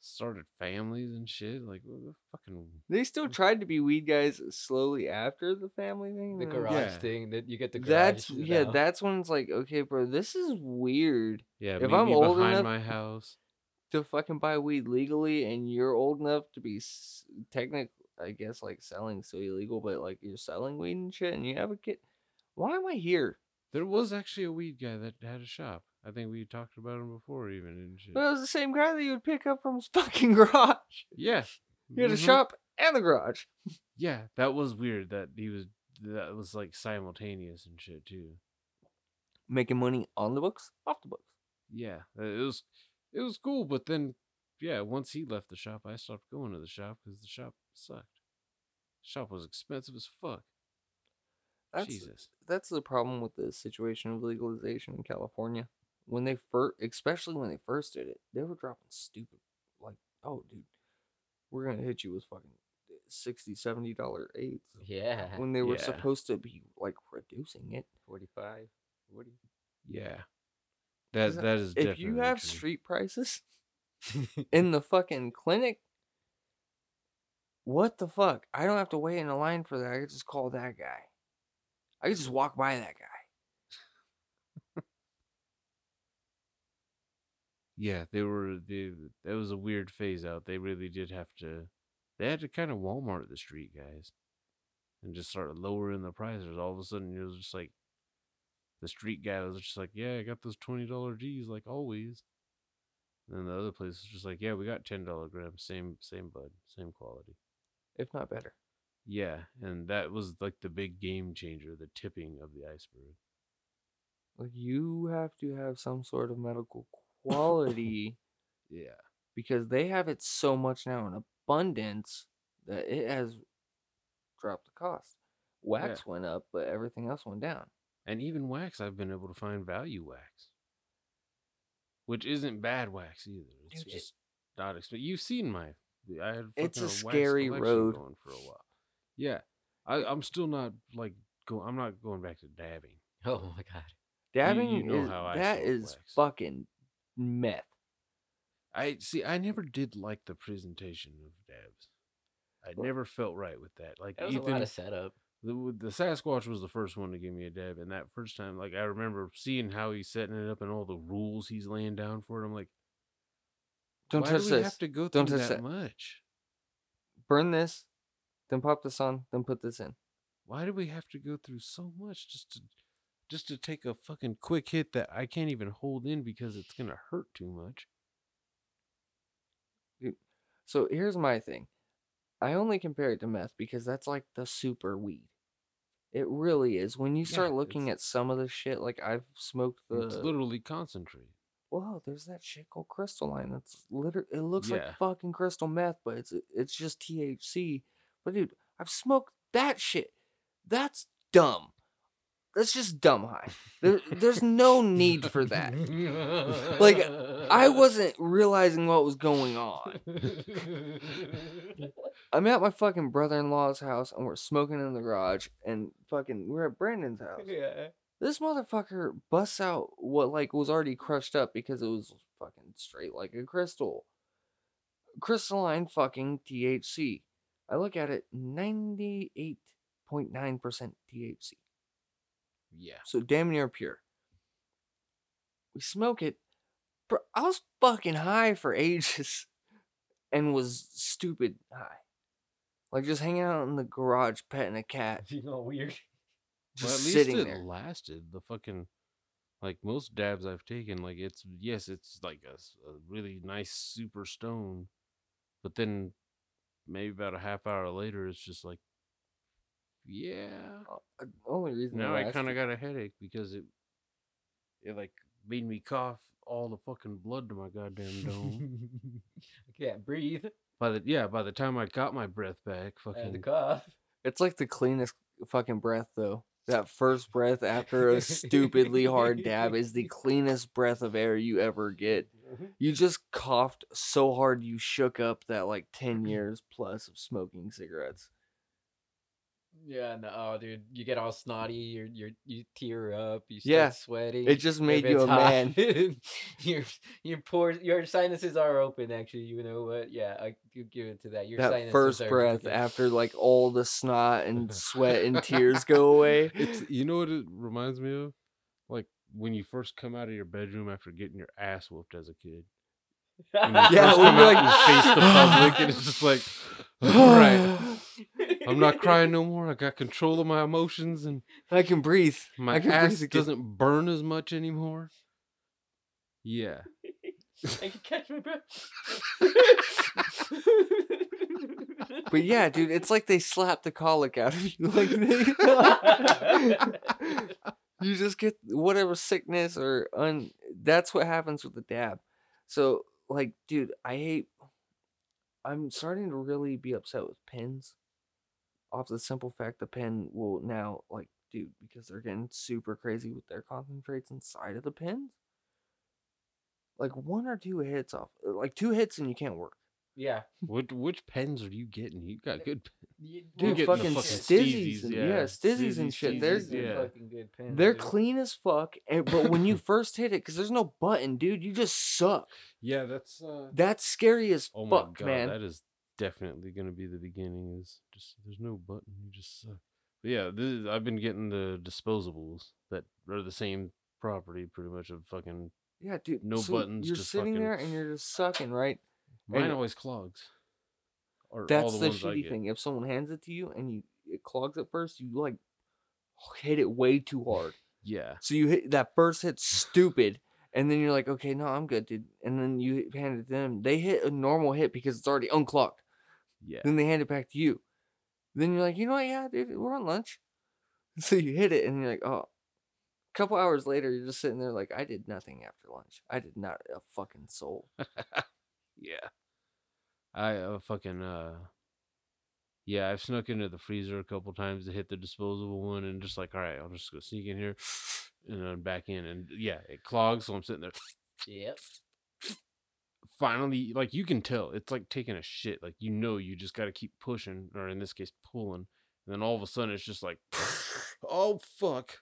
Started families and shit. Like, what the fucking? They still tried to be weed guys slowly after the family thing, the garage thing. That you get the garage. That's when it's like, okay, bro, this is weird. Yeah, if I'm old enough my house to fucking buy weed legally, and you're old enough to be technically, I guess, like selling, so illegal, but like you're selling weed and shit, and you have a kid. Why am I here? There was actually a weed guy that had a shop. I think we talked about him before, even and shit. But it was the same guy that you would pick up from his fucking garage. Yeah, he had a shop and the garage. Yeah, that was weird. That was like simultaneous and shit too. Making money on the books, off the books. Yeah, it was cool. But then, yeah, once he left the shop, I stopped going to the shop because the shop sucked. The shop was expensive as fuck. That's the problem with the situation of legalization in California. When they first, especially when they first did it, they were dropping stupid, like, oh, dude, we're gonna hit you with fucking $60-$70 eights. Yeah. When they were supposed to be like reducing it, 45, 40. Yeah. That is. If you have true street prices in the fucking clinic, what the fuck? I don't have to wait in a line for that. I could just call that guy. I could just walk by that guy. Yeah, that was a weird phase out. They really did have to. They had to kind of Walmart the street guys, and just start lowering the prices. All of a sudden, it was just like the street guy was just like, "Yeah, I got those $20 G's like always." And then the other place was just like, "Yeah, we got $10 grams, same bud, same quality, if not better." Yeah, and that was like the big game changer, the tipping of the iceberg. Like, you have to have some sort of medical quality. Yeah. Because they have it so much now in abundance that it has dropped the cost. Wax went up, but everything else went down. And even wax, I've been able to find value wax. Which isn't bad wax either. It's dude, just it, not expensive. You've seen my... I had it's a scary road going for a while. Yeah. I'm still not, like... I'm not going back to dabbing. Oh, my God. Dabbing, you know, is, how I that is wax. Fucking meth. I see. I never did like the presentation of dabs. I never felt right with that. Like that was Ethan, a lot of setup. The Sasquatch was the first one to give me a dab, and that first time, like I remember seeing how he's setting it up and all the rules he's laying down for it. I'm like, don't touch this. Why do we have to go through that much? Burn this, then pop this on, then put this in. Why do we have to go through so much just to take a fucking quick hit that I can't even hold in because it's gonna hurt too much? Dude, so here's my thing. I only compare it to meth because that's like the super weed. It really is. When you start looking at some of the shit, like I've smoked the... It's literally concentrate. Whoa, there's that shit called crystalline. That's literally... It looks like fucking crystal meth, but it's just THC. But dude, I've smoked that shit. That's dumb. That's just dumb high. There's no need for that. Like, I wasn't realizing what was going on. I'm at my fucking brother-in-law's house, and we're smoking in the garage, and fucking we're at Brandon's house. Yeah. This motherfucker busts out what, like, was already crushed up because it was fucking straight like a crystal. Crystalline fucking THC. I look at it, 98.9% THC. Yeah. So damn near pure. We smoke it. Bro, I was fucking high for ages and was stupid high. Like just hanging out in the garage petting a cat. You know, weird. Just at least sitting it there. Lasted the fucking, like most dabs I've taken, like it's like a really nice super stone. But then maybe about a half hour later, it's just like, yeah. Only reason now I kind of got a headache because it like made me cough all the fucking blood to my goddamn dome. I can't breathe. By the time I got my breath back, fucking and the cough. It's like the cleanest fucking breath though. That first breath after a stupidly hard dab is the cleanest breath of air you ever get. You just coughed so hard you shook up that like 10 years plus of smoking cigarettes. Yeah, no, dude, you get all snotty, you tear up, you start sweating. It just made you a hot man. Your pores, your sinuses are open. Actually, you know what? Yeah, I could give it to that. Your that first breath after like all the snot and sweat and tears go away. You know what it reminds me of? Like when you first come out of your bedroom after getting your ass whooped as a kid. Yeah, when you like face the public, and it's just like, all right. I'm not crying no more. I got control of my emotions and I can breathe. My ass doesn't burn as much anymore. Yeah. I can catch my breath. But yeah, dude, it's like they slapped the colic out of you. Like you just get whatever sickness or that's what happens with the dab. So like, dude, I'm starting to really be upset with pins. Off the simple fact the pen will now, like, dude, because they're getting super crazy with their concentrates inside of the pens. Like, one or two hits off. Like, two hits and you can't work. Yeah. Which pens are you getting? You got good pens. Dude, fucking Stizzies. Stizzies and shit. They're fucking good pens. They're clean as fuck, but when you first hit it, because there's no button, dude, you just suck. Yeah, that's scary as fuck, man. That is... definitely going to be the beginning is just there's no button, you just suck. But yeah, I've been getting the disposables that are the same property pretty much of fucking dude. No so buttons. You're just sitting there and you're just sucking, right? Mine and always clogs. Or that's all the shitty thing. If someone hands it to you and it clogs at first, you like hit it way too hard. Yeah. So you hit that first hit stupid. And then you're like, okay, no, I'm good, dude. And then you hand it to them. They hit a normal hit because it's already unclogged. Yeah. Then they hand it back to you. Then you're like, you know what? Yeah, dude, we're on lunch. So you hit it, and you're like, oh, A couple hours later, you're just sitting there like, I did nothing after lunch. I did not a fucking soul. Yeah. I've snuck into the freezer a couple times to hit the disposable one and just like, all right, I'll just go sneak in here and then back in. And yeah, it clogs. So I'm sitting there. Yep. Finally, like you can tell, it's like taking a shit. Like, you know, you just got to keep pushing, or in this case, pulling. And then all of a sudden it's just like, oh, fuck.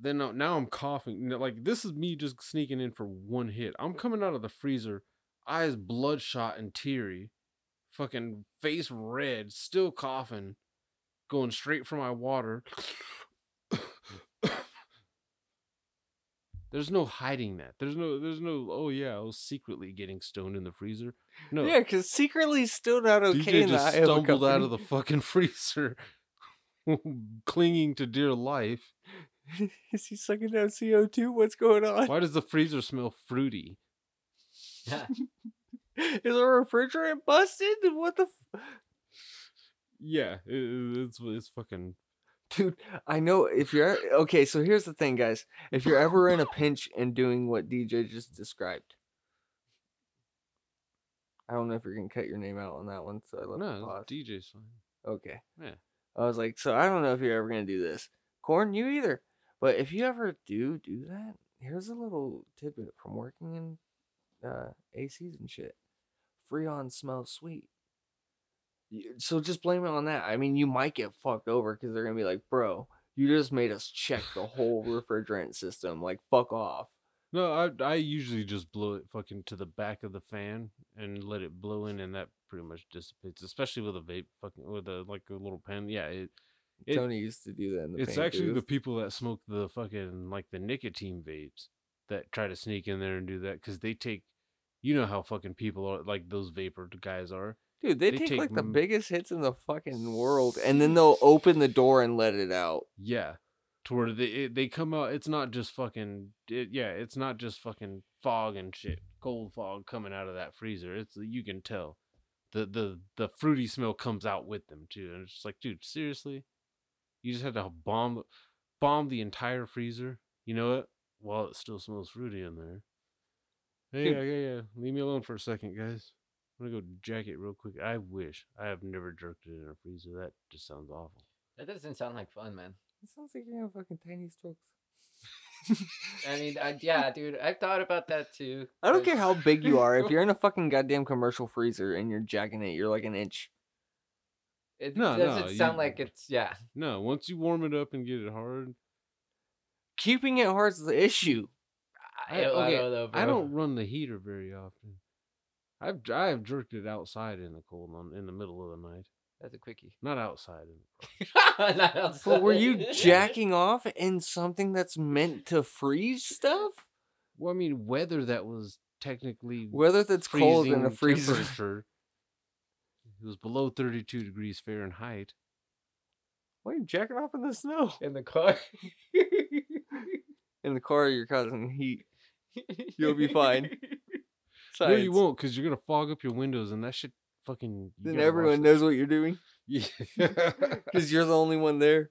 Then now I'm coughing. Like, this is me just sneaking in for one hit. I'm coming out of the freezer, eyes bloodshot and teary, fucking face red, still coughing, going straight for my water. There's no hiding that. There's no. Oh yeah, I was secretly getting stoned in the freezer. No. Yeah, because secretly still not okay. DJ in the just stumbled out of the fucking freezer, clinging to dear life. Is he sucking down CO2? What's going on? Why does the freezer smell fruity? Is the refrigerant busted? What the? Yeah, it's fucking. Dude, I know if you're... Okay, so here's the thing, guys. If you're ever in a pinch and doing what DJ just described... I don't know if you're going to cut your name out on that one, so I left the pause. No, DJ's fine. Okay. Yeah. I was like, so I don't know if you're ever going to do this. Corn, you either. But if you ever do that, here's a little tidbit from working in ACs and shit. Freon smells sweet. So just blame it on that. I mean, you might get fucked over because they're going to be like, bro, you just made us check the whole refrigerant system. Like, fuck off. No, I usually just blow it fucking to the back of the fan and let it blow in, and that pretty much dissipates, especially with a vape fucking, with a, like, a little pen. Yeah. Tony used to do that in the It's actually booth. The people that smoke the fucking, like, the nicotine vapes that try to sneak in there and do that because they take, you know how fucking people are, like, those vapor guys are. Dude, they take like the biggest hits in the fucking world, and then they'll open the door and let it out. Yeah, to where they come out. It's not just fucking. It's not just fucking fog and shit, cold fog coming out of that freezer. It's, you can tell, the fruity smell comes out with them too, and it's just like, dude, seriously, you just had to bomb the entire freezer. You know what? While it still smells fruity in there. Hey, yeah. Leave me alone for a second, guys. I'm gonna go jack it real quick. I wish. I have never jerked it in a freezer. That just sounds awful. That doesn't sound like fun, man. It sounds like you're gonna fucking tiny strokes. I mean, yeah, dude. I've thought about that too. I don't care how big you are. If you're in a fucking goddamn commercial freezer and you're jacking it, you're like an inch. It doesn't sound like it's. No, once you warm it up and get it hard. Keeping it hard is the issue. I don't know, bro. I don't run the heater very often. I've jerked it outside in the cold in the middle of the night. That's a quickie. Not outside. Not outside. But were you jacking off in something that's meant to freeze stuff? Well, I mean, whether that was technically whether that's cold in a freezer. It was below 32 degrees Fahrenheit. Why are you jacking off in the snow? In the car. In the car, you're causing heat. You'll be fine. Science. No, you won't, because you're going to fog up your windows, and that shit fucking... Then everyone knows what you're doing? Yeah. Because you're the only one there.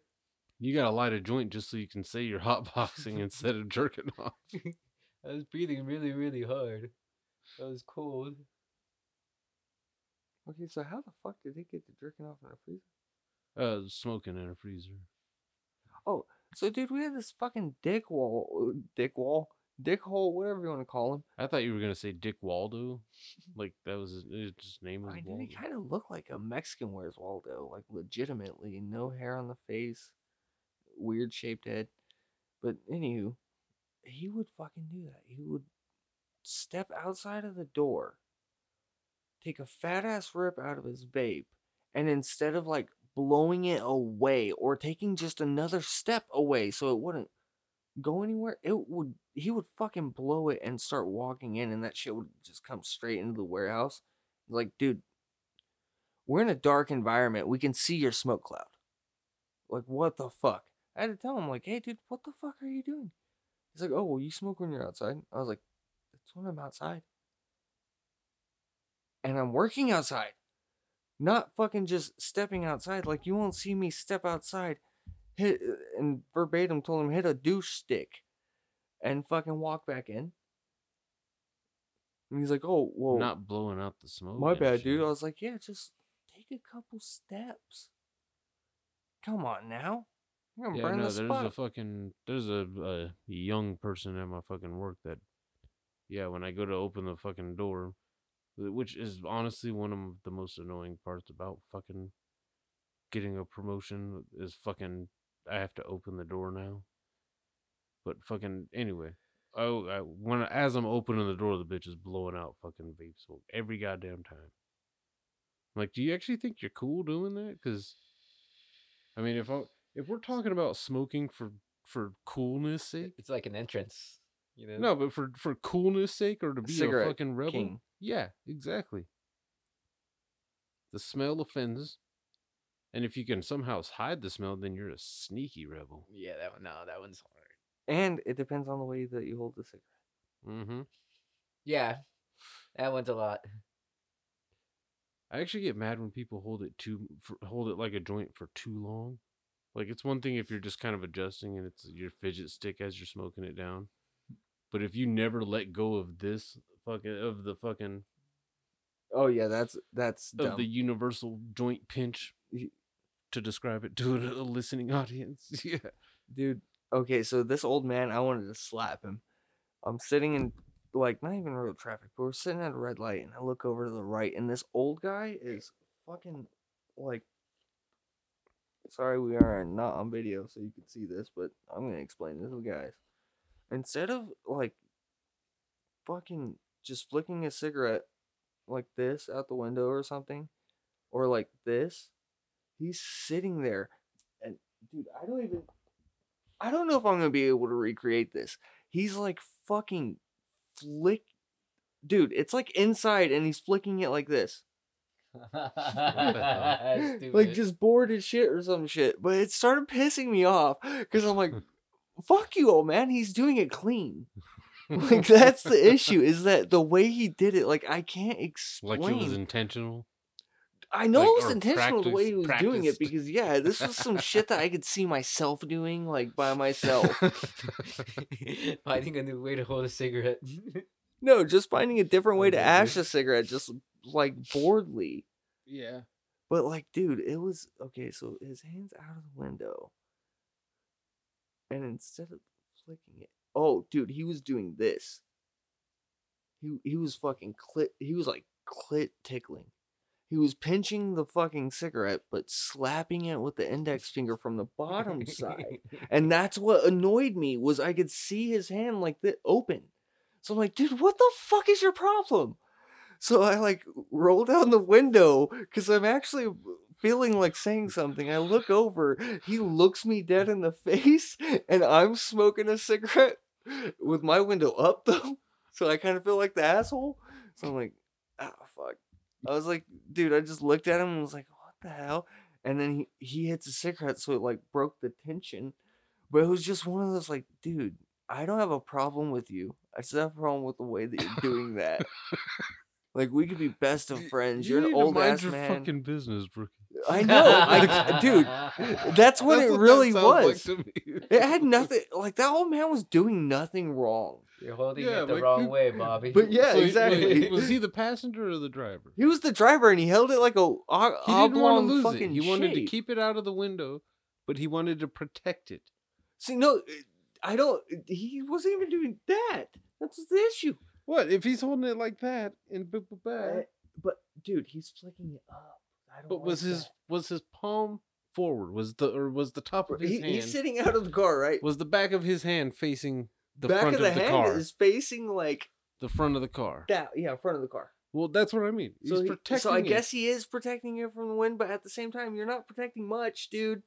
You got to light a joint just so you can say you're hotboxing instead of jerking off. I was breathing really, really hard. That was cold. Okay, so how the fuck did he get to jerking off in a freezer? Smoking in a freezer. Oh, so dude, we had this fucking dickhole, whatever you want to call him. I thought you were going to say Dick Waldo. Like, that was his name was Waldo. He kind of looked like a Mexican Where's Waldo. Like, legitimately. No hair on the face. Weird shaped head. But, anywho, he would fucking do that. He would step outside of the door, take a fat-ass rip out of his vape, and instead of, like, blowing it away or taking just another step away so it wouldn't go anywhere, he would fucking blow it and start walking in, and that shit would just come straight into the warehouse. Like, dude, we're in a dark environment, we can see your smoke cloud. Like, what the fuck? I had to tell him, like, hey dude, what the fuck are you doing? He's like, oh, well, you smoke when you're outside. I was like, that's when I'm outside, and I'm working outside, not fucking just stepping outside. Like, you won't see me step outside, hit and verbatim told him, hit a douche stick and fucking walk back in. And he's like, oh, whoa. Not blowing up the smoke. My bad, dude. I was like, yeah, just take a couple steps. Come on now. You're going to burn the spot. There's a young person at my fucking work that, yeah, when I go to open the fucking door, which is honestly one of the most annoying parts about fucking getting a promotion is fucking, I have to open the door now. But fucking, anyway. Oh, as I'm opening the door, the bitch is blowing out fucking vape smoke every goddamn time. I'm like, do you actually think you're cool doing that? Because, I mean, if we're talking about smoking for coolness' sake, it's like an entrance, you know. No, but for coolness' sake, or to be a fucking rebel, king. Yeah, exactly. The smell offends, and if you can somehow hide the smell, then you're a sneaky rebel. Yeah, that one. No, that one's hard. And it depends on the way that you hold the cigarette. Mm-hmm. Yeah. That one's a lot. I actually get mad when people hold it like a joint for too long. Like, it's one thing if you're just kind of adjusting and it's your fidget stick as you're smoking it down. But if you never let go of the fucking oh yeah, that's dumb. Of the universal joint pinch, to describe it to a listening audience. Yeah. Dude. Okay, so this old man, I wanted to slap him. I'm sitting in, like, not even real traffic, but we're sitting at a red light, and I look over to the right, and this old guy is fucking, like, sorry, we are not on video, so you can see this, but I'm going to explain this to guys. Instead of, like, fucking just flicking a cigarette like this out the window or something, or like this, he's sitting there, and, dude, I don't know if I'm going to be able to recreate this. He's like fucking flick. Dude, it's like inside and he's flicking it like this. Like just bored as shit or some shit. But it started pissing me off because I'm like, fuck you, old man. He's doing it clean. Like, that's the issue, is that the way he did it, like, I can't explain. Like, it was intentional. I know, like, it was intentional the way he was doing it, because, yeah, this was some shit that I could see myself doing, like, by myself. Finding a new way to hold a cigarette. No, just finding a different way to ash a cigarette, just, like, boredly. Yeah. But, like, dude, it was... Okay, so his hand's out of the window. And instead of flicking it... Oh, dude, he was doing this. He was fucking clit... He was, like, clit tickling. He was pinching the fucking cigarette, but slapping it with the index finger from the bottom side. And that's what annoyed me, was I could see his hand like that open. So I'm like, dude, what the fuck is your problem? So I like roll down the window because I'm actually feeling like saying something. I look over, he looks me dead in the face, and I'm smoking a cigarette with my window up though. So I kind of feel like the asshole. So I'm like, ah, oh, fuck. I was like, dude, I just looked at him and was like, what the hell? And then he hits a cigarette, so it, like, broke the tension. But it was just one of those, like, dude, I don't have a problem with you. I just have a problem with the way that you're doing that. Like, we could be best of friends. You're an old-ass man. Mind your fucking business, Brooke. I know. Dude, that's what it really was. Like, it had nothing. Like, that old man was doing nothing wrong. You're holding it the wrong way, Bobby. But yeah, exactly. Was he the passenger or the driver? He was the driver, and he held it like a oblong fucking shape. He wanted to keep it out of the window, but he wanted to protect it. See, no, I don't. He wasn't even doing that. That's the issue. What if he's holding it like that and boop boop back? But dude, he's flicking it up. I don't. But was his palm forward? Was the top of his hand? He's sitting out of the car, right? Was the back of his hand facing? The back front of the hand car is facing like the front of the car. Front of the car. Well, that's what I mean. He's protecting. So I guess he is protecting you from the wind, but at the same time, you're not protecting much, dude.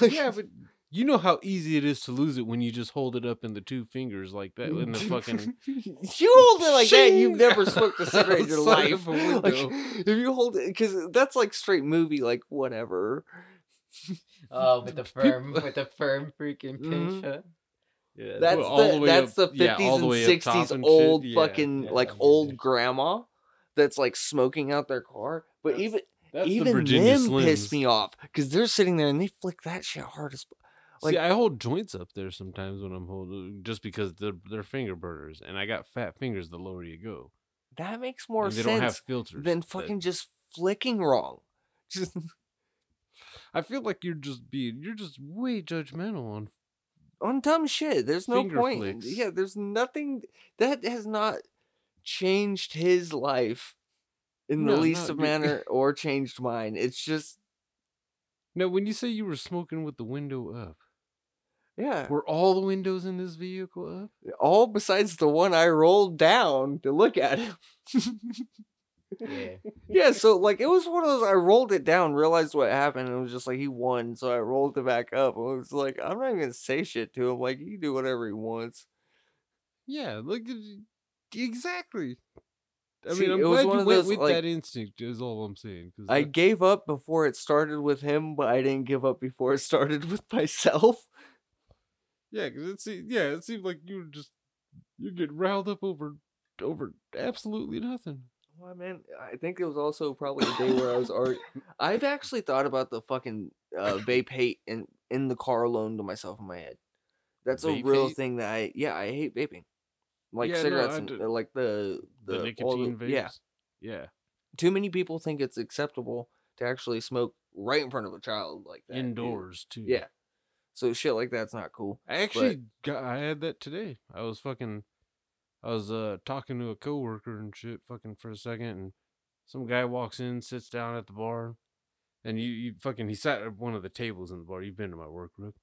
Yeah, but you know how easy it is to lose it when you just hold it up in the two fingers like that in the fucking. You hold it like that, you've never smoked a cigarette in your life. Like, if you hold it, because that's like straight movie, like whatever. Oh, with the firm freaking pinch. Mm-hmm. Yeah, that's the 50s and 60s old fucking like old grandma that's like smoking out their car. But that's even them piss me off because they're sitting there and they flick that shit hard as Like, see, I hold joints up there sometimes when I'm holding, just because they're finger burners, and I got fat fingers the lower you go. That makes more sense. They don't have filters than fucking just flicking wrong. Just, I feel like you're just way judgmental on dumb shit. There's no point. Flicks. Yeah, there's nothing that has not changed his life in the least of manner or changed mine. It's just. Now, when you say you were smoking with the window up, yeah, were all the windows in this vehicle up? All besides the one I rolled down to look at. Yeah. So like it was one of those. I rolled it down, realized what happened, and it was just like he won. So I rolled it back up. I was like, I'm not even gonna say shit to him. Like he can do whatever he wants. Yeah. Look, exactly. I mean, I'm glad you went with that instinct, is all I'm saying. I gave up before it started with him, but I didn't give up before it started with myself. Yeah, because it seemed like you get riled up over absolutely nothing. Well, man, I think it was also probably a day where I was already... I've actually thought about the fucking vape hate in the car alone to myself in my head. That's vape a real hate? Thing that I... Yeah, I hate vaping. Like cigarettes, and, like the nicotine vapes. Yeah. Too many people think it's acceptable to actually smoke right in front of a child like that. Indoors too. Yeah. So shit like that's not cool. I had that today. I was talking to a coworker and shit, fucking for a second, and some guy walks in, sits down at the bar, and he sat at one of the tables in the bar. You've been to my work, Rook.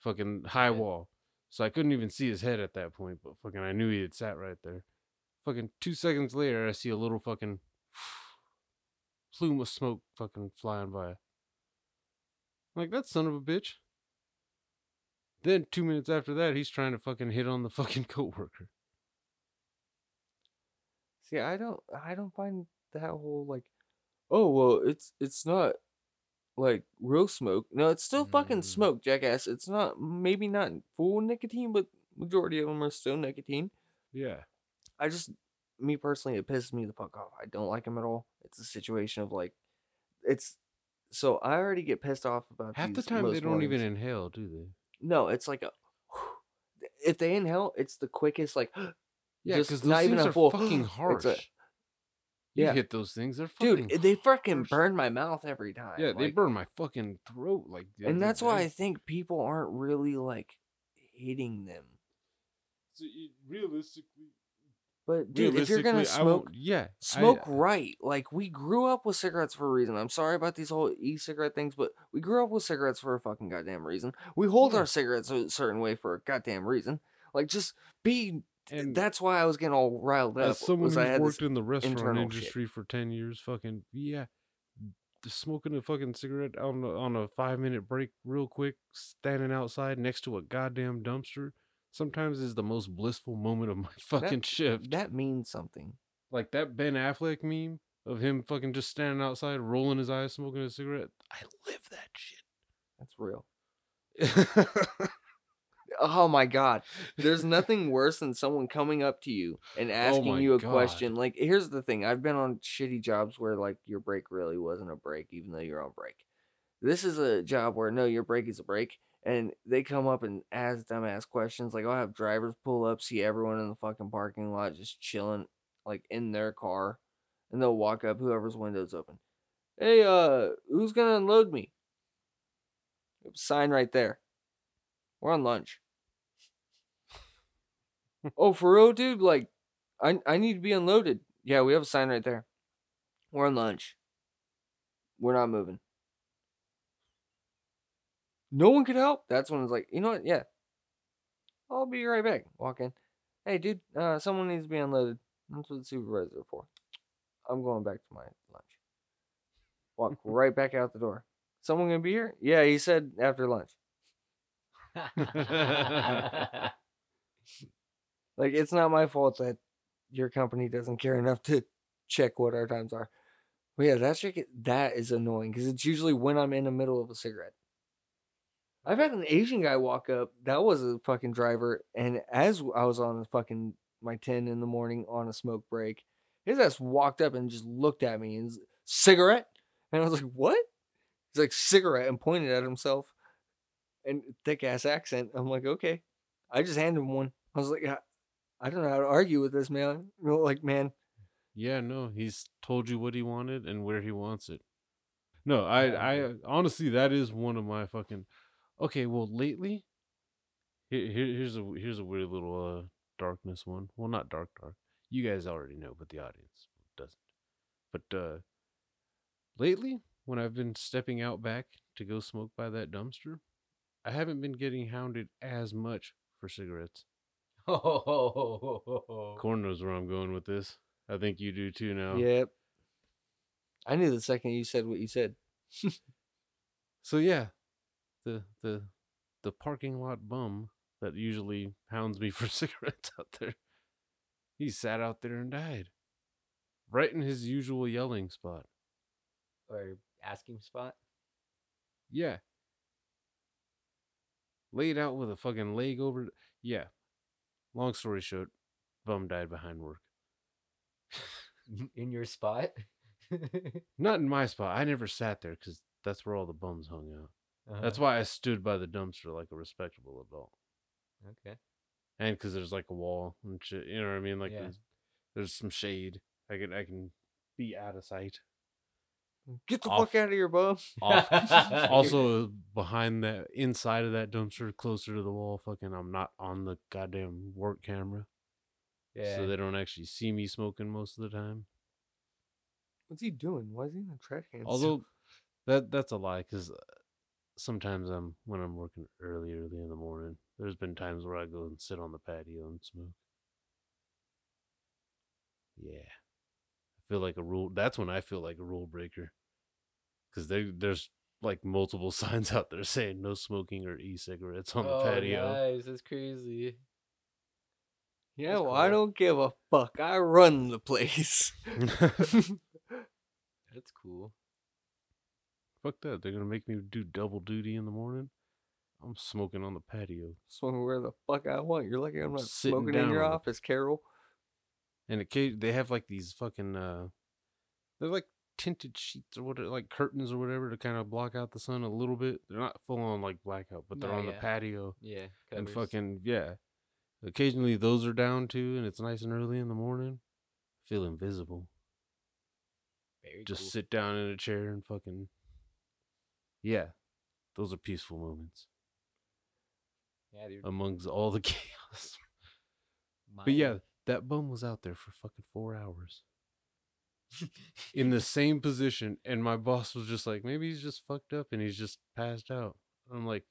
Fucking high wall. So I couldn't even see his head at that point, but fucking I knew he had sat right there. Fucking 2 seconds later, I see a little fucking plume of smoke fucking flying by. I'm like, that son of a bitch. Then 2 minutes after that, he's trying to fucking hit on the fucking coworker. See, I don't find that whole like, oh well, it's not like real smoke. No, it's still fucking smoke, jackass. It's not, maybe not full nicotine, but majority of them are still nicotine. Yeah. Me personally, it pisses me the fuck off. I don't like them at all. It's a situation of like, it's, so I already get pissed off about half the time they don't mornings. Even inhale, do they? No, it's like if they inhale, it's the quickest like, yeah, because those things are full, fucking harsh. You hit those things, they're fucking... Dude, they fucking burn my mouth every time. Yeah, like, they burn my fucking throat. Like, and that's why I think people aren't really, like, hating them. So, realistically... But, dude, if you're gonna smoke... Smoke right. Like, we grew up with cigarettes for a reason. I'm sorry about these whole e-cigarette things, but we grew up with cigarettes for a fucking goddamn reason. We hold our cigarettes a certain way for a goddamn reason. Like, just be... And that's why I was getting all riled up. As someone who's worked in the restaurant industry for 10 years, fucking, yeah. Smoking a fucking cigarette on a 5-minute break real quick, standing outside next to a goddamn dumpster, sometimes is the most blissful moment of my fucking shift. That means something. Like that Ben Affleck meme of him fucking just standing outside, rolling his eyes, smoking a cigarette. I live that shit. That's real. Oh my God. There's nothing worse than someone coming up to you and asking you a question. Like, here's the thing. I've been on shitty jobs where, like, your break really wasn't a break, even though you're on break. This is a job where, no, your break is a break. And they come up and ask dumbass questions. Like, I'll have drivers pull up, see everyone in the fucking parking lot just chilling, like, in their car. And they'll walk up, whoever's window's open. Hey, who's going to unload me? Sign right there. We're on lunch. Oh, for real, dude? Like, I need to be unloaded. Yeah, we have a sign right there. We're on lunch. We're not moving. No one could help? That's when it's like, you know what? Yeah. I'll be right back. Walk in. Hey, dude, someone needs to be unloaded. That's what the supervisors are for. I'm going back to my lunch. Walk right back out the door. Someone gonna be here? Yeah, he said after lunch. Like, it's not my fault that your company doesn't care enough to check what our times are. But yeah, that is annoying because it's usually when I'm in the middle of a cigarette. I've had an Asian guy walk up. That was a fucking driver. And as I was on my 10 in the morning on a smoke break, his ass walked up and just looked at me and was like, cigarette? And I was like, what? He's like, cigarette, and pointed at himself. and thick ass accent. I'm like, okay. I just handed him one. I was like, I don't know how to argue with this man. Like, man. Yeah, no, he's told you what he wanted and where he wants it. No, I honestly, that is one of my fucking. Okay, well, lately, here's a weird little darkness one. Well, not dark. You guys already know, but the audience doesn't. But lately, when I've been stepping out back to go smoke by that dumpster, I haven't been getting hounded as much for cigarettes. Oh, Corn knows where I'm going with this. I think you do too now. Yep. I knew the second you said what you said. So yeah, the parking lot bum that usually hounds me for cigarettes out there, he sat out there and died, right in his usual yelling spot. Or asking spot? Yeah. Laid out with a fucking leg over... Yeah. Long story short, bum died behind work. In your spot? Not in my spot. I never sat there because that's where all the bums hung out. Uh-huh. That's why I stood by the dumpster like a respectable adult. Okay. And because there's like a wall and shit. You know what I mean? Like, yeah. There's some shade. I can be out of sight. Get the fuck out of here, bub. Also, behind that, inside of that dumpster, closer to the wall, fucking, I'm not on the goddamn work camera. Yeah. So they don't actually see me smoking most of the time. What's he doing? Why is he in the trash can? Although, that's a lie, because sometimes when I'm working early in the morning, there's been times where I go and sit on the patio and smoke. Yeah. That's when I feel like a rule breaker. Because there's like multiple signs out there saying no smoking or e-cigarettes on the patio. Nice. That's crazy. Yeah, that's cool. I don't give a fuck. I run the place. That's cool. Fuck that. They're going to make me do double duty in the morning. I'm smoking on the patio. Smoking where the fuck I want. You're lucky I'm not smoking in your office, Carol. And they have like these fucking, they're like tinted sheets or whatever, like curtains or whatever to kind of block out the sun a little bit. They're not full on like blackout, but they're on the patio. Yeah. Covers. And fucking, yeah. Occasionally those are down too, and it's nice and early in the morning. Feel invisible. Very Just cool. Sit down in a chair and fucking, yeah. Those are peaceful moments. Yeah, dude. Amongst all the chaos. But yeah. That bum was out there for fucking 4 hours in the same position. And my boss was just like, maybe he's just fucked up and he's just passed out. I'm like,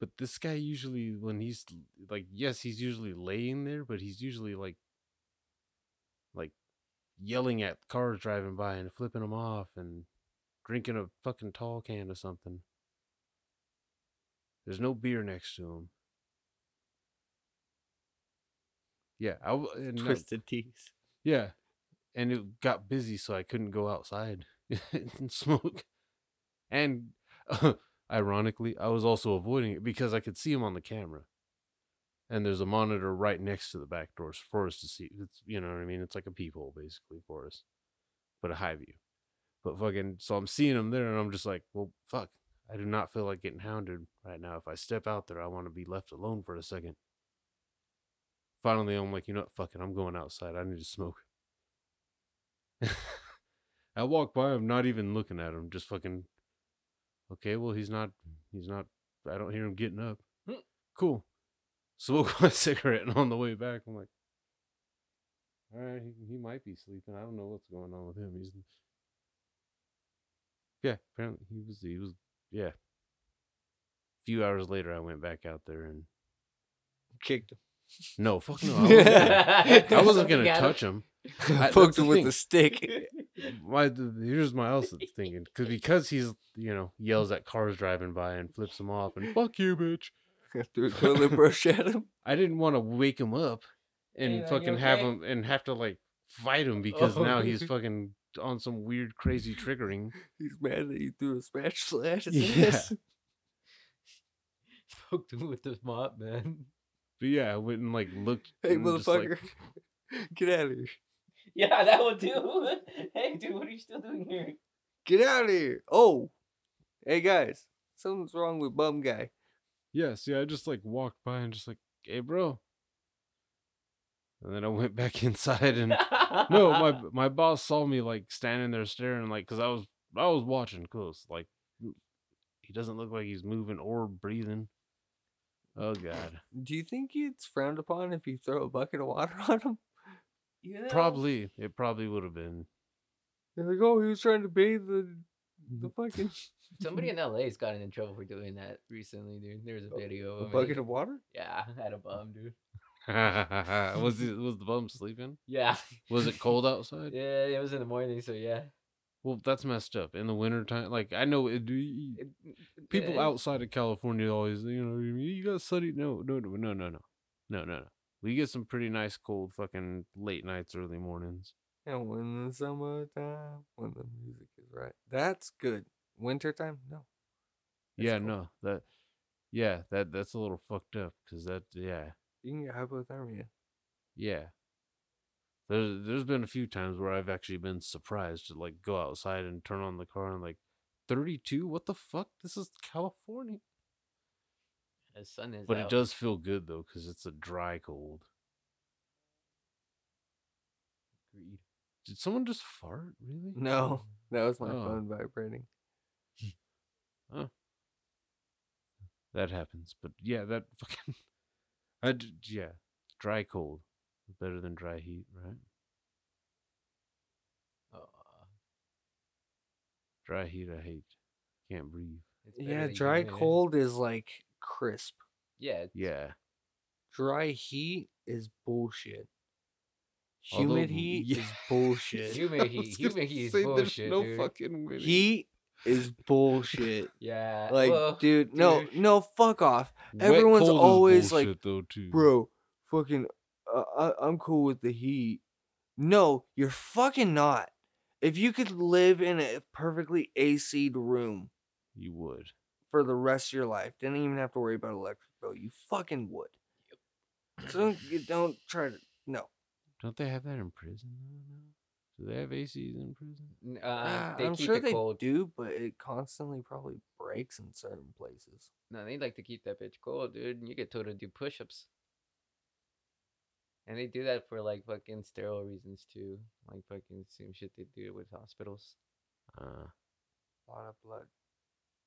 but this guy usually, when he's like, yes, he's usually laying there, but he's usually like yelling at cars driving by and flipping them off and drinking a fucking tall can of something. There's no beer next to him. Yeah, Twisted Teas. Yeah, and it got busy, so I couldn't go outside and smoke. And ironically, I was also avoiding it because I could see him on the camera. And there's a monitor right next to the back doors for us to see. It's, you know what I mean? It's like a peephole, basically, for us. But a high view. But fucking, so I'm seeing him there, and I'm just like, well, fuck. I do not feel like getting hounded right now. If I step out there, I want to be left alone for a second. Finally, I'm like, you know what, fuck it, I'm going outside. I need to smoke. I walk by him, not even looking at him, just fucking, okay, well, he's not, I don't hear him getting up. Cool. Smoke my cigarette, and on the way back, I'm like, all right, he might be sleeping. I don't know what's going on with him. Yeah, apparently he was, yeah. A few hours later, I went back out there and kicked him. No, fuck no. I wasn't gonna touch him. I poked him with a stick. Here's my also thinking, because he's, you know, yells at cars driving by and flips them off and fuck you, bitch. After a toilet brush at him. I didn't want to wake him up and fucking have him and have to like fight him because now he's fucking on some weird crazy triggering. He's mad that he threw a spatula at his ass. Poked him with the mop, man. But yeah, I went and like looked. Hey, motherfucker, like, get out of here. Yeah, that would do. Hey, dude, what are you still doing here? Get out of here. Oh, hey, guys, Something's wrong with bum guy. Yes, yeah, I just like walked by and just like, hey, bro. And then I went back inside and no, my boss saw me like standing there staring, like, because I was watching close. Like, he doesn't look like he's moving or breathing. Oh God. Do you think it's frowned upon if you throw a bucket of water on him? Yeah. Probably. It probably would have been. They're like, oh, he was trying to bathe the fucking. Somebody in LA's gotten in trouble for doing that recently, dude. There was a video of a bucket of water? Yeah, I had a bum, dude. Was the bum sleeping? Yeah. Was it cold outside? Yeah, it was in the morning, so yeah. Well, that's messed up. In the wintertime, like, I know people outside of California always, you know, you got sunny. No. We get some pretty nice cold fucking late nights, early mornings. And when the summertime, when the music is right, that's good. Wintertime, no. That's cold. No. That's a little fucked up because you can get hypothermia. Yeah. There's been a few times where I've actually been surprised to like go outside and turn on the car and like 32. What the fuck? This is California. The sun is. But out. It does feel good though, because it's a dry cold. Agreed. Did someone just fart? Really? No, that was my phone vibrating. Huh. That happens, but yeah, that fucking. Dry cold. Better than dry heat, right? Dry heat, I hate. Can't breathe. Yeah, dry cold is like crisp. Yeah. Yeah. Dry heat is bullshid. Humid heat is bullshit. Humid heat is bullshit. There's no fucking winning. Heat is bullshit. Yeah. Like, well, dude, no, fuck off. Everyone's always bullshit, like, though, too. Bro, fucking. I'm cool with the heat. No, you're fucking not. If you could live in a perfectly AC'd room, you would for the rest of your life. Didn't even have to worry about electric bill. You fucking would. Yep. So don't try to. No. Don't they have that in prison? Do they have ACs in prison? I'm sure they do, but it constantly probably breaks in certain places. No, they like to keep that bitch cold, dude. And you get told to do push-ups. And they do that for, like, fucking sterile reasons, too. Like, fucking same shit they do with hospitals. A lot of blood.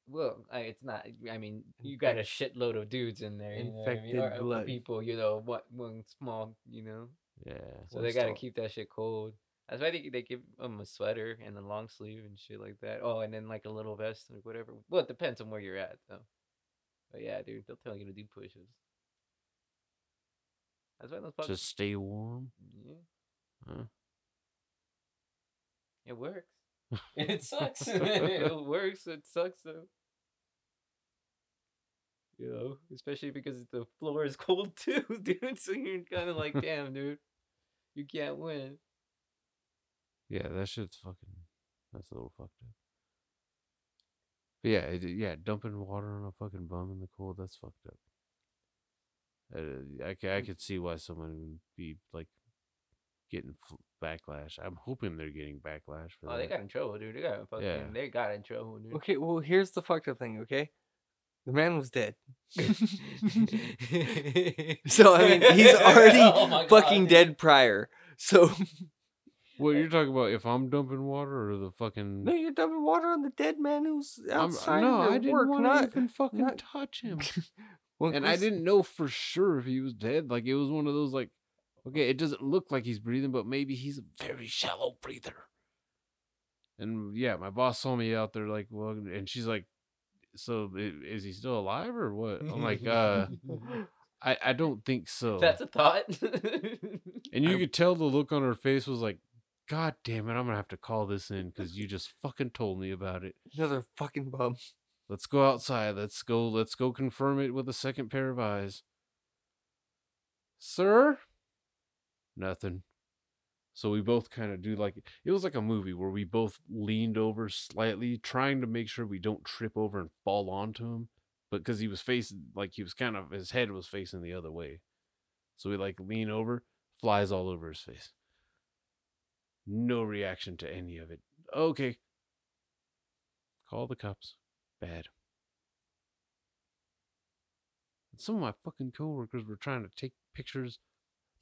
Well, it's not. I mean, you got a shitload of dudes in there. Infected blood. People, you know, one small, you know. Yeah. So they got to keep that shit cold. That's why they give them a sweater and a long sleeve and shit like that. Oh, and then, like, a little vest or whatever. Well, it depends on where you're at, though. But, yeah, dude, they'll tell you to do push-ups. That's why those bugs. To stay warm? Yeah. Huh? It works. It sucks. It works. It sucks, though. You know, especially because the floor is cold, too, dude. So you're kind of like, damn, dude. You can't win. Yeah, that shit's fucking... That's a little fucked up. But yeah, dumping water on a fucking bum in the cold, that's fucked up. I could see why someone would be like getting backlash. I'm hoping they're getting backlash for that. They got in trouble, dude. They got in trouble, dude. Okay, well, here's the fucked up thing, okay? The man was dead. So, I mean, he's already fucking dead prior. So. Well, you're talking about if I'm dumping water or the fucking... No, you're dumping water on the dead man who's outside. I didn't want to even fucking touch him. Well, and I didn't know for sure if he was dead. Like, it was one of those, like, okay, it doesn't look like he's breathing, but maybe he's a very shallow breather. And, yeah, my boss saw me out there, like, well, and she's like, so is he still alive or what? I'm like, I don't think so. That's a thought. And you could tell the look on her face was like, God damn it, I'm going to have to call this in because you just fucking told me about it. Another fucking bum. Let's go outside. Let's go confirm it with a second pair of eyes. Sir? Nothing. So we both kind of do like... It was like a movie where we both leaned over slightly, trying to make sure we don't trip over and fall onto him. But because he was facing... Like, he was kind of... His head was facing the other way. So we, like, lean over. Flies all over his face. No reaction to any of it. Okay. Call the cops. Bad. Some of my fucking coworkers were trying to take pictures,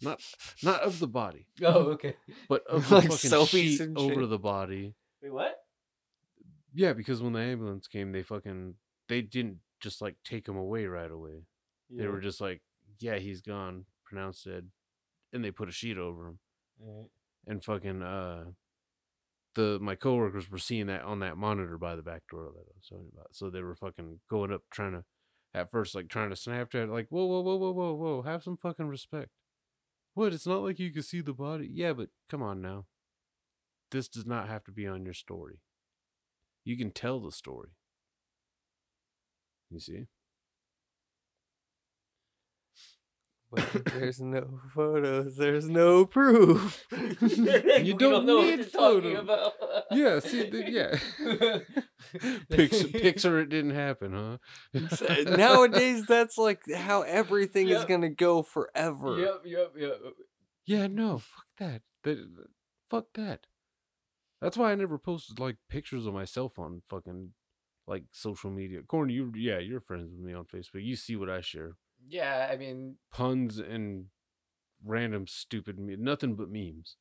not of the body. Oh, okay. But of the like fucking sheet over the body. Wait, what? Yeah, because when the ambulance came, they didn't just like take him away right away. Yeah. They were just like, yeah, he's gone, pronounced dead, and they put a sheet over him. Right. And fucking my coworkers were seeing that on that monitor by the back door that I was talking about. So they were fucking going up trying to Snapchat, like, whoa, have some fucking respect. What? It's not like you can see the body. Yeah, but come on now. This does not have to be on your story. You can tell the story. You see? But there's no photos. There's no proof. You don't know need what photos. About. Yeah, see, Pixar, it didn't happen, huh? Nowadays, that's like how everything is gonna go forever. Yep. Yeah, no, fuck that. Fuck that. That's why I never posted like pictures of myself on fucking like social media. Corny, you're friends with me on Facebook. You see what I share. Yeah, I mean... puns and random stupid... nothing but memes.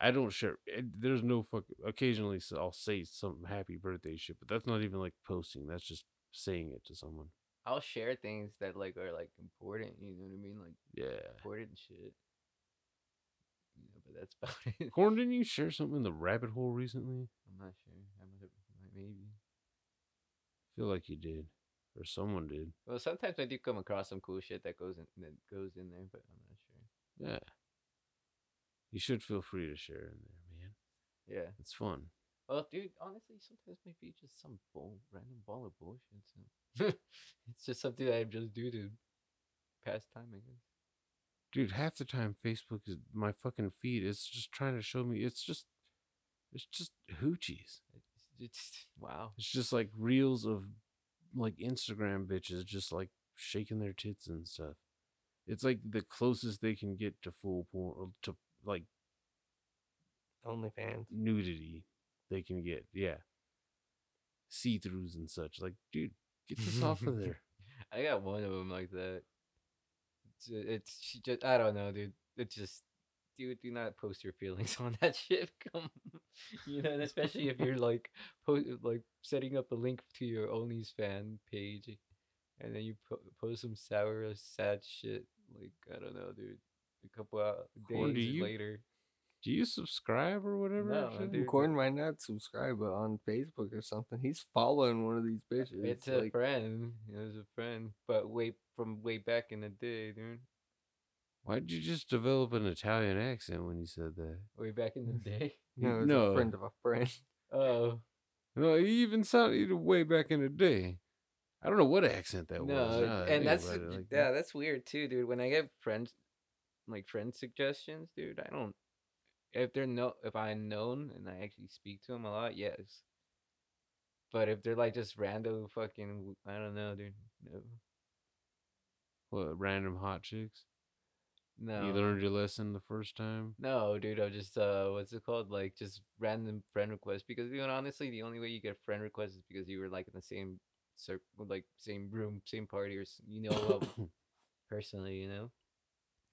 I don't share... There's no fuck... Occasionally I'll say some happy birthday shit, but that's not even, like, posting. That's just saying it to someone. I'll share things that, like, are, like, important. You know what I mean? Like, yeah. Important shit. You know, but that's about it. Corn, didn't you share something in the rabbit hole recently? I'm not sure. Maybe. I feel like you did. Or someone did. Well, sometimes I do come across some cool shit that goes in there, but I'm not sure. Yeah. You should feel free to share in there, man. Yeah. It's fun. Well, dude, honestly, sometimes maybe just some random ball of bullshit. It's just something that I just do to pass time, I guess. Dude, half the time Facebook is my fucking feed. It's just trying to show me. It's just hoochies. It's wow. It's just like reels of like Instagram bitches just like shaking their tits and stuff. It's like the closest they can get to full porn, to like OnlyFans nudity they can get. Yeah, see-throughs and such. Like, dude, get this off of there. I got one of them like that. It's just, I don't know, dude. It's just, dude, do not post your feelings on that shit. Come, you know, and especially if you're like setting up a link to your OnlyFans page, and then you post some sour, sad shit. Like, I don't know, dude. A couple of days later. Do you subscribe or whatever? No, dude. Corn might not subscribe, but on Facebook or something, he's following one of these bitches. It's a like... friend. It was a friend, but way back in the day, dude. Why'd you just develop an Italian accent when you said that? Way back in the day? No, it was a friend of a friend. Oh. No, you even sounded way back in the day. I don't know what accent that was. No, and that's weird too, dude. When I get friend suggestions, dude, I don't. If I'm known and I actually speak to them a lot, yes. But if they're like just random fucking, I don't know, dude. No. What, random hot chicks? No. You learned your lesson the first time? No, dude. I just, what's it called? Like, just random friend requests. Because, dude, honestly, the only way you get friend requests is because you were, like, in the same circle, like, same room, same party, or, you know, personally, you know?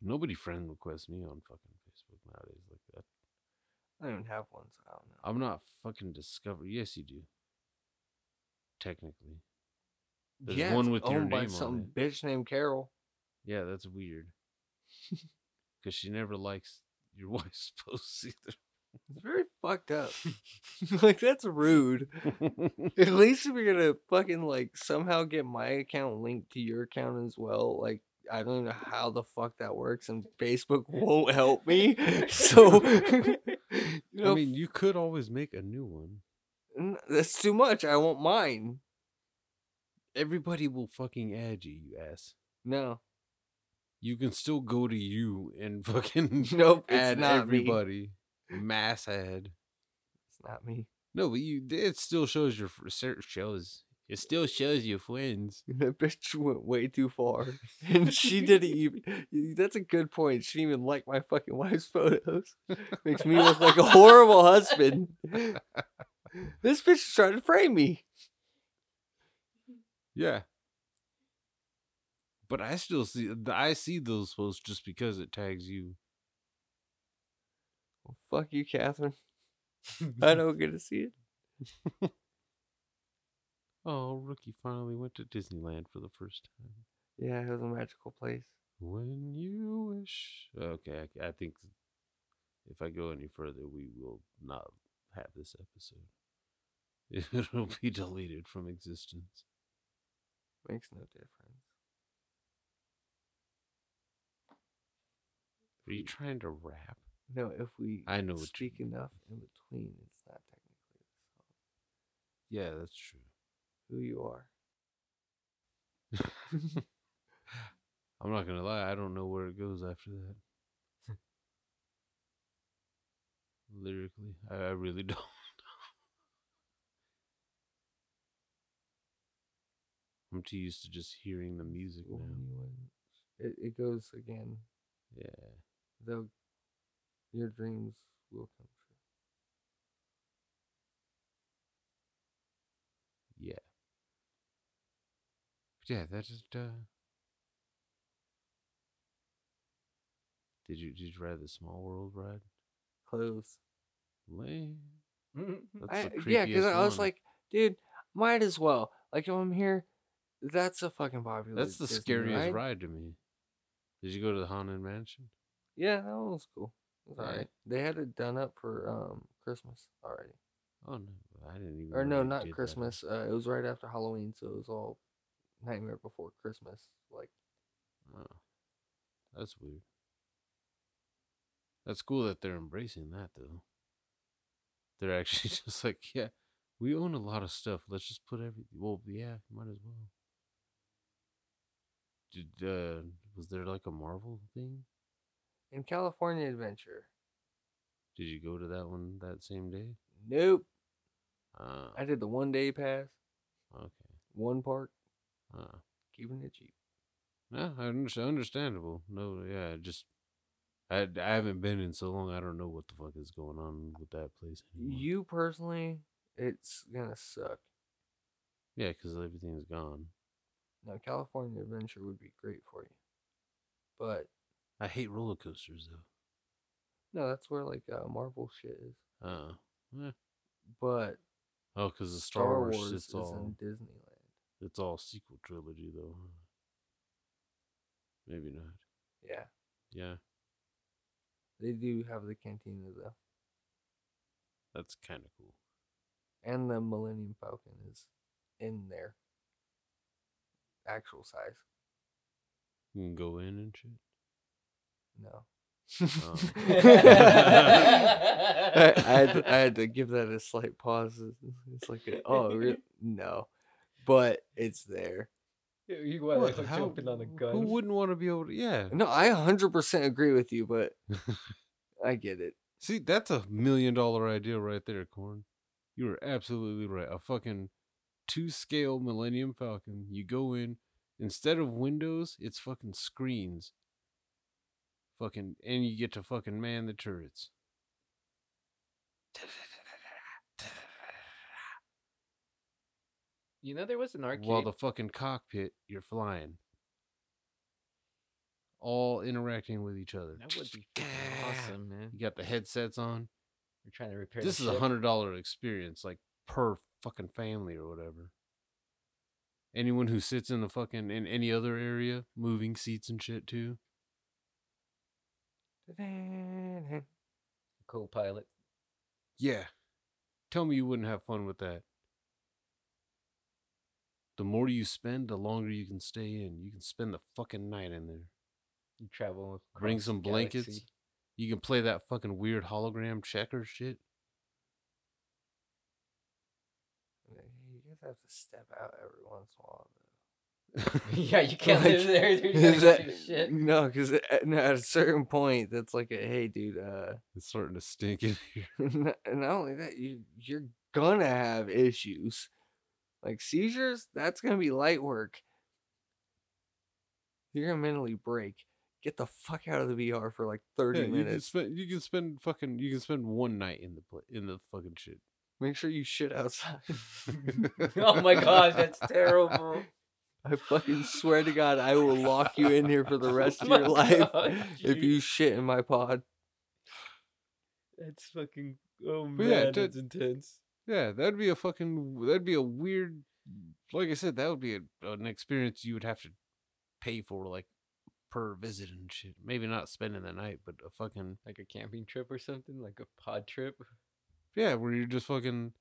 Nobody friend requests me on fucking Facebook nowadays like that. I don't have one, so I don't know. I'm not fucking discovered. Yes, you do. Technically. There's one with your name on it. Owned by some bitch named Carol. Yeah, that's weird. Because she never likes your wife's posts either. It's very fucked up. Like, that's rude. At least if you're gonna fucking like somehow get my account linked to your account as well, like, I don't know how the fuck that works, and Facebook won't help me. So, you know, I mean, you could always make a new one. That's too much. I want mine. Everybody will fucking add you, you ass. No. You can still go to you and fucking add everybody. Me. Mass add. It's not me. No, but it still shows your search shows. It still shows your friends. That bitch went way too far, and she didn't even. That's a good point. She didn't even like my fucking wife's photos. Makes me look like a horrible husband. This bitch is trying to frame me. Yeah. But I still see, I see those posts just because it tags you. Well, fuck you, Catherine. I don't get to see it. Oh, Rookie finally went to Disneyland for the first time. Yeah, it was a magical place. When you wish. Okay, I think if I go any further, we will not have this episode. It'll be deleted from existence. Makes no difference. Are you trying to rap? No, if we speak enough in between, it's not technically a song. Yeah, that's true. Who you are. I'm not going to lie. I don't know where it goes after that. Lyrically, I really don't. I'm too used to just hearing the music now. It goes again. Yeah. Though your dreams will come true. Yeah. But yeah, that is. Did you ride the Small World ride? Close. Lame. That's the creepiest yeah, because I was like, dude, might as well. Like, if I'm here. That's a fucking popular. That's the Disney scariest ride to me. Did you go to the Haunted Mansion? Yeah, that one was cool. Alright. They had it done up for Christmas already. Oh no, I didn't even. Or no, not Christmas. It was right after Halloween, so it was all Nightmare Before Christmas. Like, oh, that's weird. That's cool that they're embracing that though. They're actually just like, yeah, we own a lot of stuff. Let's just put everything. Well, yeah, might as well. Was there like a Marvel thing? In California Adventure. Did you go to that one that same day? Nope. I did the 1 day pass. Okay. One park. Keeping it cheap. No, understandable. No, yeah, I haven't been in so long. I don't know what the fuck is going on with that place anymore. You personally, it's gonna suck. Yeah, because everything's gone. Now, California Adventure would be great for you. But I hate roller coasters, though. No, that's where, like, Marvel shit is. But... Oh, because the Star Wars it's is all, in Disneyland. It's all sequel trilogy, though. Maybe not. Yeah. Yeah. They do have the cantina, though. That's kind of cool. And the Millennium Falcon is in there. Actual size. You can go in and shit? No. Oh. I had to give that a slight pause. It's like, no. But it's there. Yeah, you go out like jumping on a gun. Who wouldn't want to be able to, yeah. No, I 100% agree with you, but I get it. See, that's a $1 million idea right there, Corn. You were absolutely right. A fucking 2-scale Millennium Falcon. You go in, instead of windows, it's fucking screens. Fucking, and you get to fucking man the turrets. You know, there was an arcade. While the fucking cockpit, you're flying. All interacting with each other. That would be awesome, man. You got the headsets on. You're trying to repair this. This is a $100 experience, like per fucking family or whatever. Anyone who sits in the fucking in any other area, moving seats and shit too. Co-pilot. Yeah. Tell me you wouldn't have fun with that. The more you spend, the longer you can stay in. You can spend the fucking night in there. You travel. Bring some blankets. Galaxy. You can play that fucking weird hologram checker shit. Have to step out every once in a while. Yeah, you can't live there. You're that, shit. No, because at a certain point, that's like, hey, dude, it's starting to stink in here. Not only that, you're gonna have issues, like seizures. That's gonna be light work. You're gonna mentally break. Get the fuck out of the VR for like 30 minutes. You can spend one night in the fucking shit. Make sure you shit outside. Oh my god, that's terrible. I fucking swear to God, I will lock you in here for the rest of your life if you shit in my pod. That's fucking... Oh, man, yeah, it's intense. Yeah, that'd be a fucking... That'd be a weird... Like I said, that would be an experience you would have to pay for, like, per visit and shit. Maybe not spending the night, but a fucking... Like a camping trip or something? Like a pod trip? Yeah, where you're just fucking...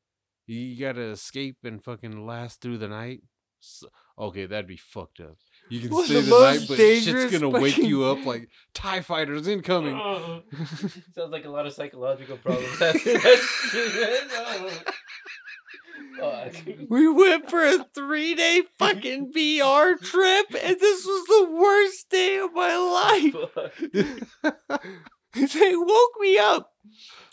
You gotta escape and fucking last through the night. So, okay, that'd be fucked up. You can stay the night, but shit's gonna wake you up like TIE fighters incoming. Oh. Sounds like a lot of psychological problems after that. Oh. We went for a 3-day fucking VR trip, and this was the worst day of my life. They woke me up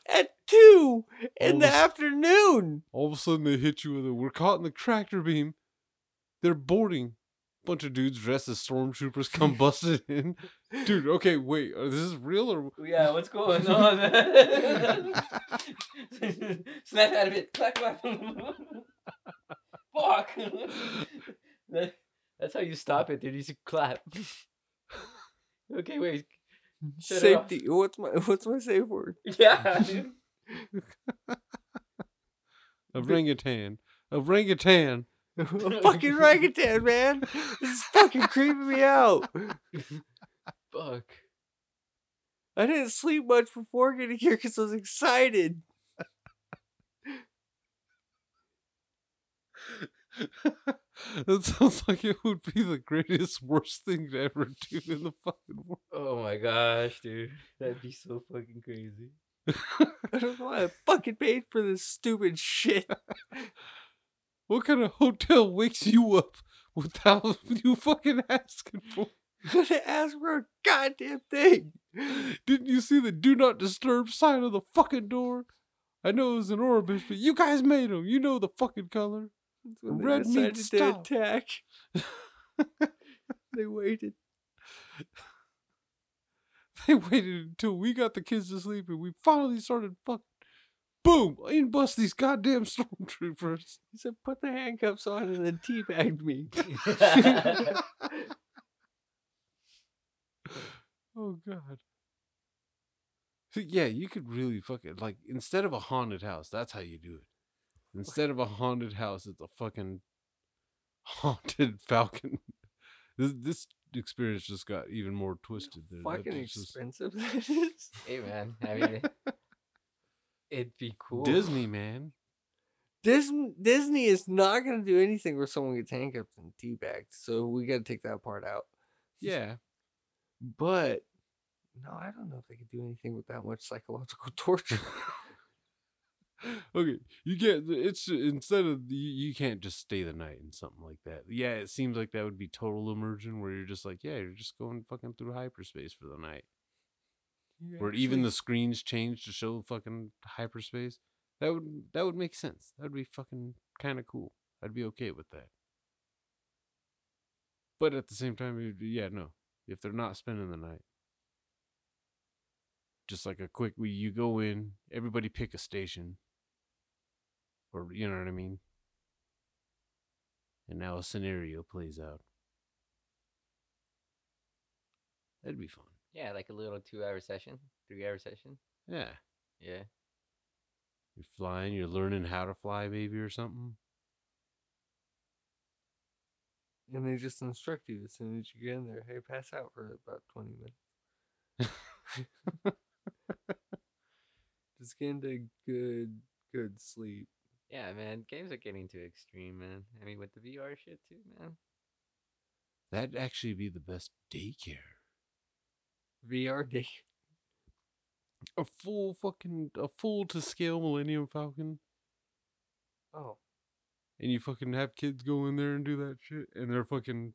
at 2 in the afternoon. All of a sudden, they hit you with a, we're caught in the tractor beam. They're boarding. Bunch of dudes dressed as stormtroopers come busted in. Dude, okay, wait. Is this real or... Yeah, what's going on, man? Snap out of it. Clack, clack. Fuck. That's how you stop it, dude. You just clap. Okay, wait. Shut safety. What's my safe word? Yeah, dude. Orangutan. Orangutan. A fucking orangutan, man. This is fucking creeping me out. Fuck. I didn't sleep much before getting here because I was excited. That sounds like it would be the greatest, worst thing to ever do in the fucking world. Oh my gosh, dude. That'd be so fucking crazy. I don't know why I fucking paid for this stupid shit. What kind of hotel wakes you up without you fucking asking for? I didn't ask for a goddamn thing. Didn't you see the do not disturb sign on the fucking door? I know it was an Orbis, but you guys made them. You know the fucking color. Red means to attack. They waited. They waited until we got the kids to sleep and we finally started fucking. Boom! In bust these goddamn stormtroopers. He said, put the handcuffs on and then teabagged me. Oh, God. So, yeah, you could really fucking, like, instead of a haunted house, that's how you do it. Instead of a haunted house, it's a fucking haunted Falcon. This experience just got even more twisted. There. Fucking expensive that is. Hey, man. I mean... It'd be cool. Disney, man. Disney is not going to do anything where someone gets handcuffed and teabagged. So we got to take that part out. Yeah. But, no, I don't know if they could do anything with that much psychological torture. Okay. You can't, it's instead of, you can't just stay the night in something like that. Yeah, it seems like that would be total immersion where you're just like, yeah, you're just going fucking through hyperspace for the night. Where even the screens change to show fucking hyperspace. That would make sense. That would be fucking kind of cool. I'd be okay with that. But at the same time, yeah, no. If they're not spending the night. Just like a quick, you go in, everybody pick a station. Or, you know what I mean? And now a scenario plays out. That'd be fun. Yeah, like a little 2-hour session, 3-hour session. Yeah. Yeah. You're flying, you're learning how to fly, baby, or something. And they just instruct you as soon as you get in there. Hey, pass out for about 20 minutes. Just get into good sleep. Yeah, man. Games are getting too extreme, man. I mean, with the VR shit, too, man. That'd actually be the best daycare. VR day. A full to scale Millennium Falcon. Oh. And you fucking have kids go in there and do that shit. And they're fucking.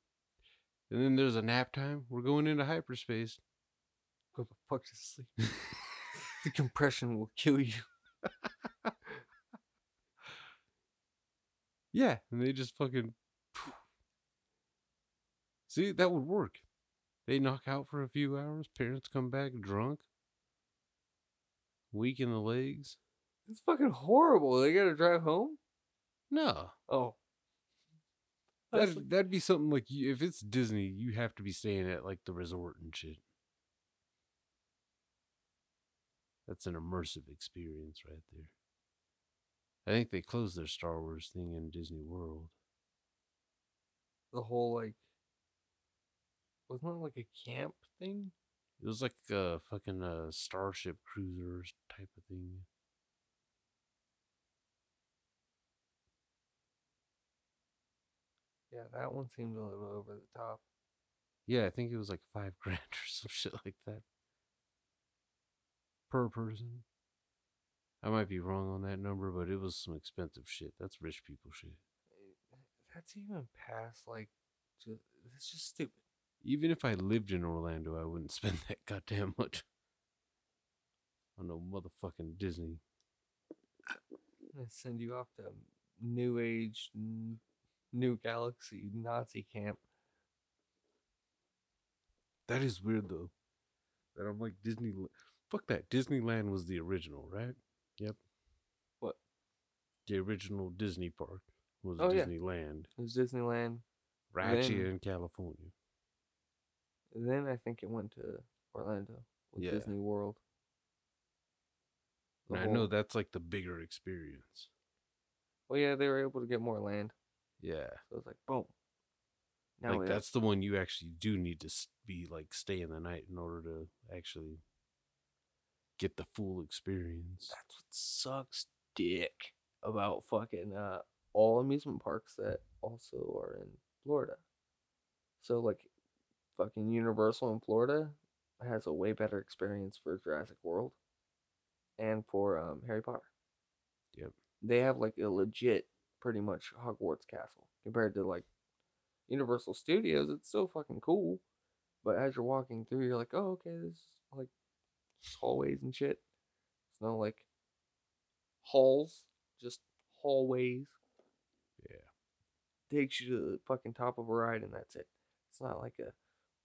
And then there's a nap time. We're going into hyperspace. Go the fuck to sleep. The compression will kill you. Yeah. And they just fucking. See, that would work. They knock out for a few hours. Parents come back drunk. Weak in the legs. It's fucking horrible. They gotta drive home? No. Oh. That'd be something like, if it's Disney, you have to be staying at like the resort and shit. That's an immersive experience right there. I think they closed their Star Wars thing in Disney World. The whole like, wasn't it like a camp thing? It was like a fucking Starship Cruiser type of thing. Yeah, that one seemed a little over the top. Yeah, I think it was like $5,000 or some shit like that. Per person. I might be wrong on that number, but it was some expensive shit. That's rich people shit. That's even past, like, that's just stupid. Even if I lived in Orlando, I wouldn't spend that goddamn much on no motherfucking Disney. I'm gonna send you off to New Age, New Galaxy, Nazi camp. That is weird, though. That I'm like, Disneyland. Fuck that. Disneyland was the original, right? Yep. What? The original Disney park was Disneyland. Yeah. It was Disneyland. Right here in California. Then I think it went to Orlando with Disney World. And I know that's like the bigger experience. Well, yeah, they were able to get more land. Yeah. So it's like, boom. Now like that's the one you actually do need to be like staying the night in order to actually get the full experience. That's what sucks dick about fucking all amusement parks that also are in Florida. So like fucking Universal in Florida has a way better experience for Jurassic World and for Harry Potter. Yep. They have like a legit pretty much Hogwarts castle compared to like Universal Studios. It's so fucking cool, but as you're walking through, you're like, oh, okay, this is like hallways and shit. It's not like halls, just hallways. Yeah. Takes you to the fucking top of a ride and that's it. It's not like a,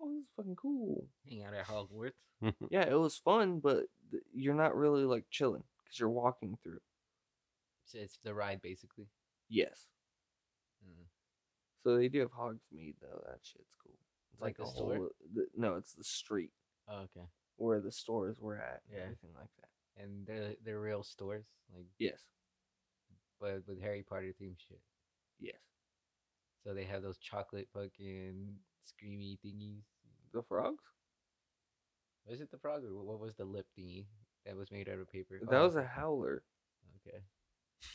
oh, this is fucking cool. Hang out at Hogwarts. Yeah, it was fun, but you're not really like chilling because you're walking through. So it's the ride basically. Yes. Mm. So they do have Hogsmeade though. That shit's cool. It's like the store? No, it's the street. Oh, okay. Where the stores were at, and everything like that. And they're real stores, like yes, but with Harry Potter themed shit. Yes. So they have those chocolate fucking screamy thingies. The frogs? Was it the frog or what was the lip thingy that was made out of paper? That was a howler. Okay.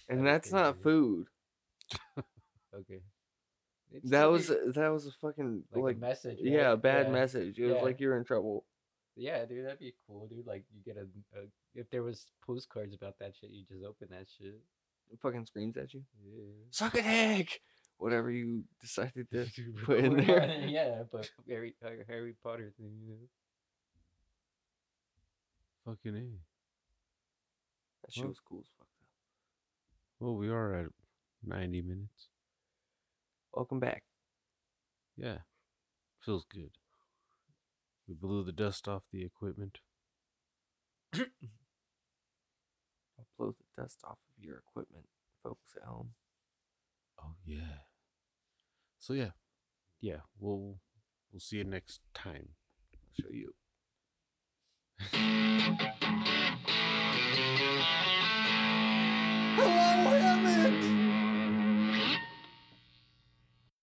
And that's not food. Okay. It's that was a fucking like message. Right? Yeah, a bad message. It was like you're in trouble. Yeah, dude, that'd be cool, dude. Like, you get if there was postcards about that shit, you just open that shit. It fucking screams at you. Yeah. Suck a dick! Whatever you decided to put in there. Yeah, but Harry Potter thing, you know. Fucking A. That shit was cool as fuck, though. Well, we are at 90 minutes. Welcome back. Yeah. Feels good. We blew the dust off the equipment. I'll blow the dust off of your equipment, folks at home. Oh, yeah. So, yeah. Yeah, we'll see you next time. I'll show you.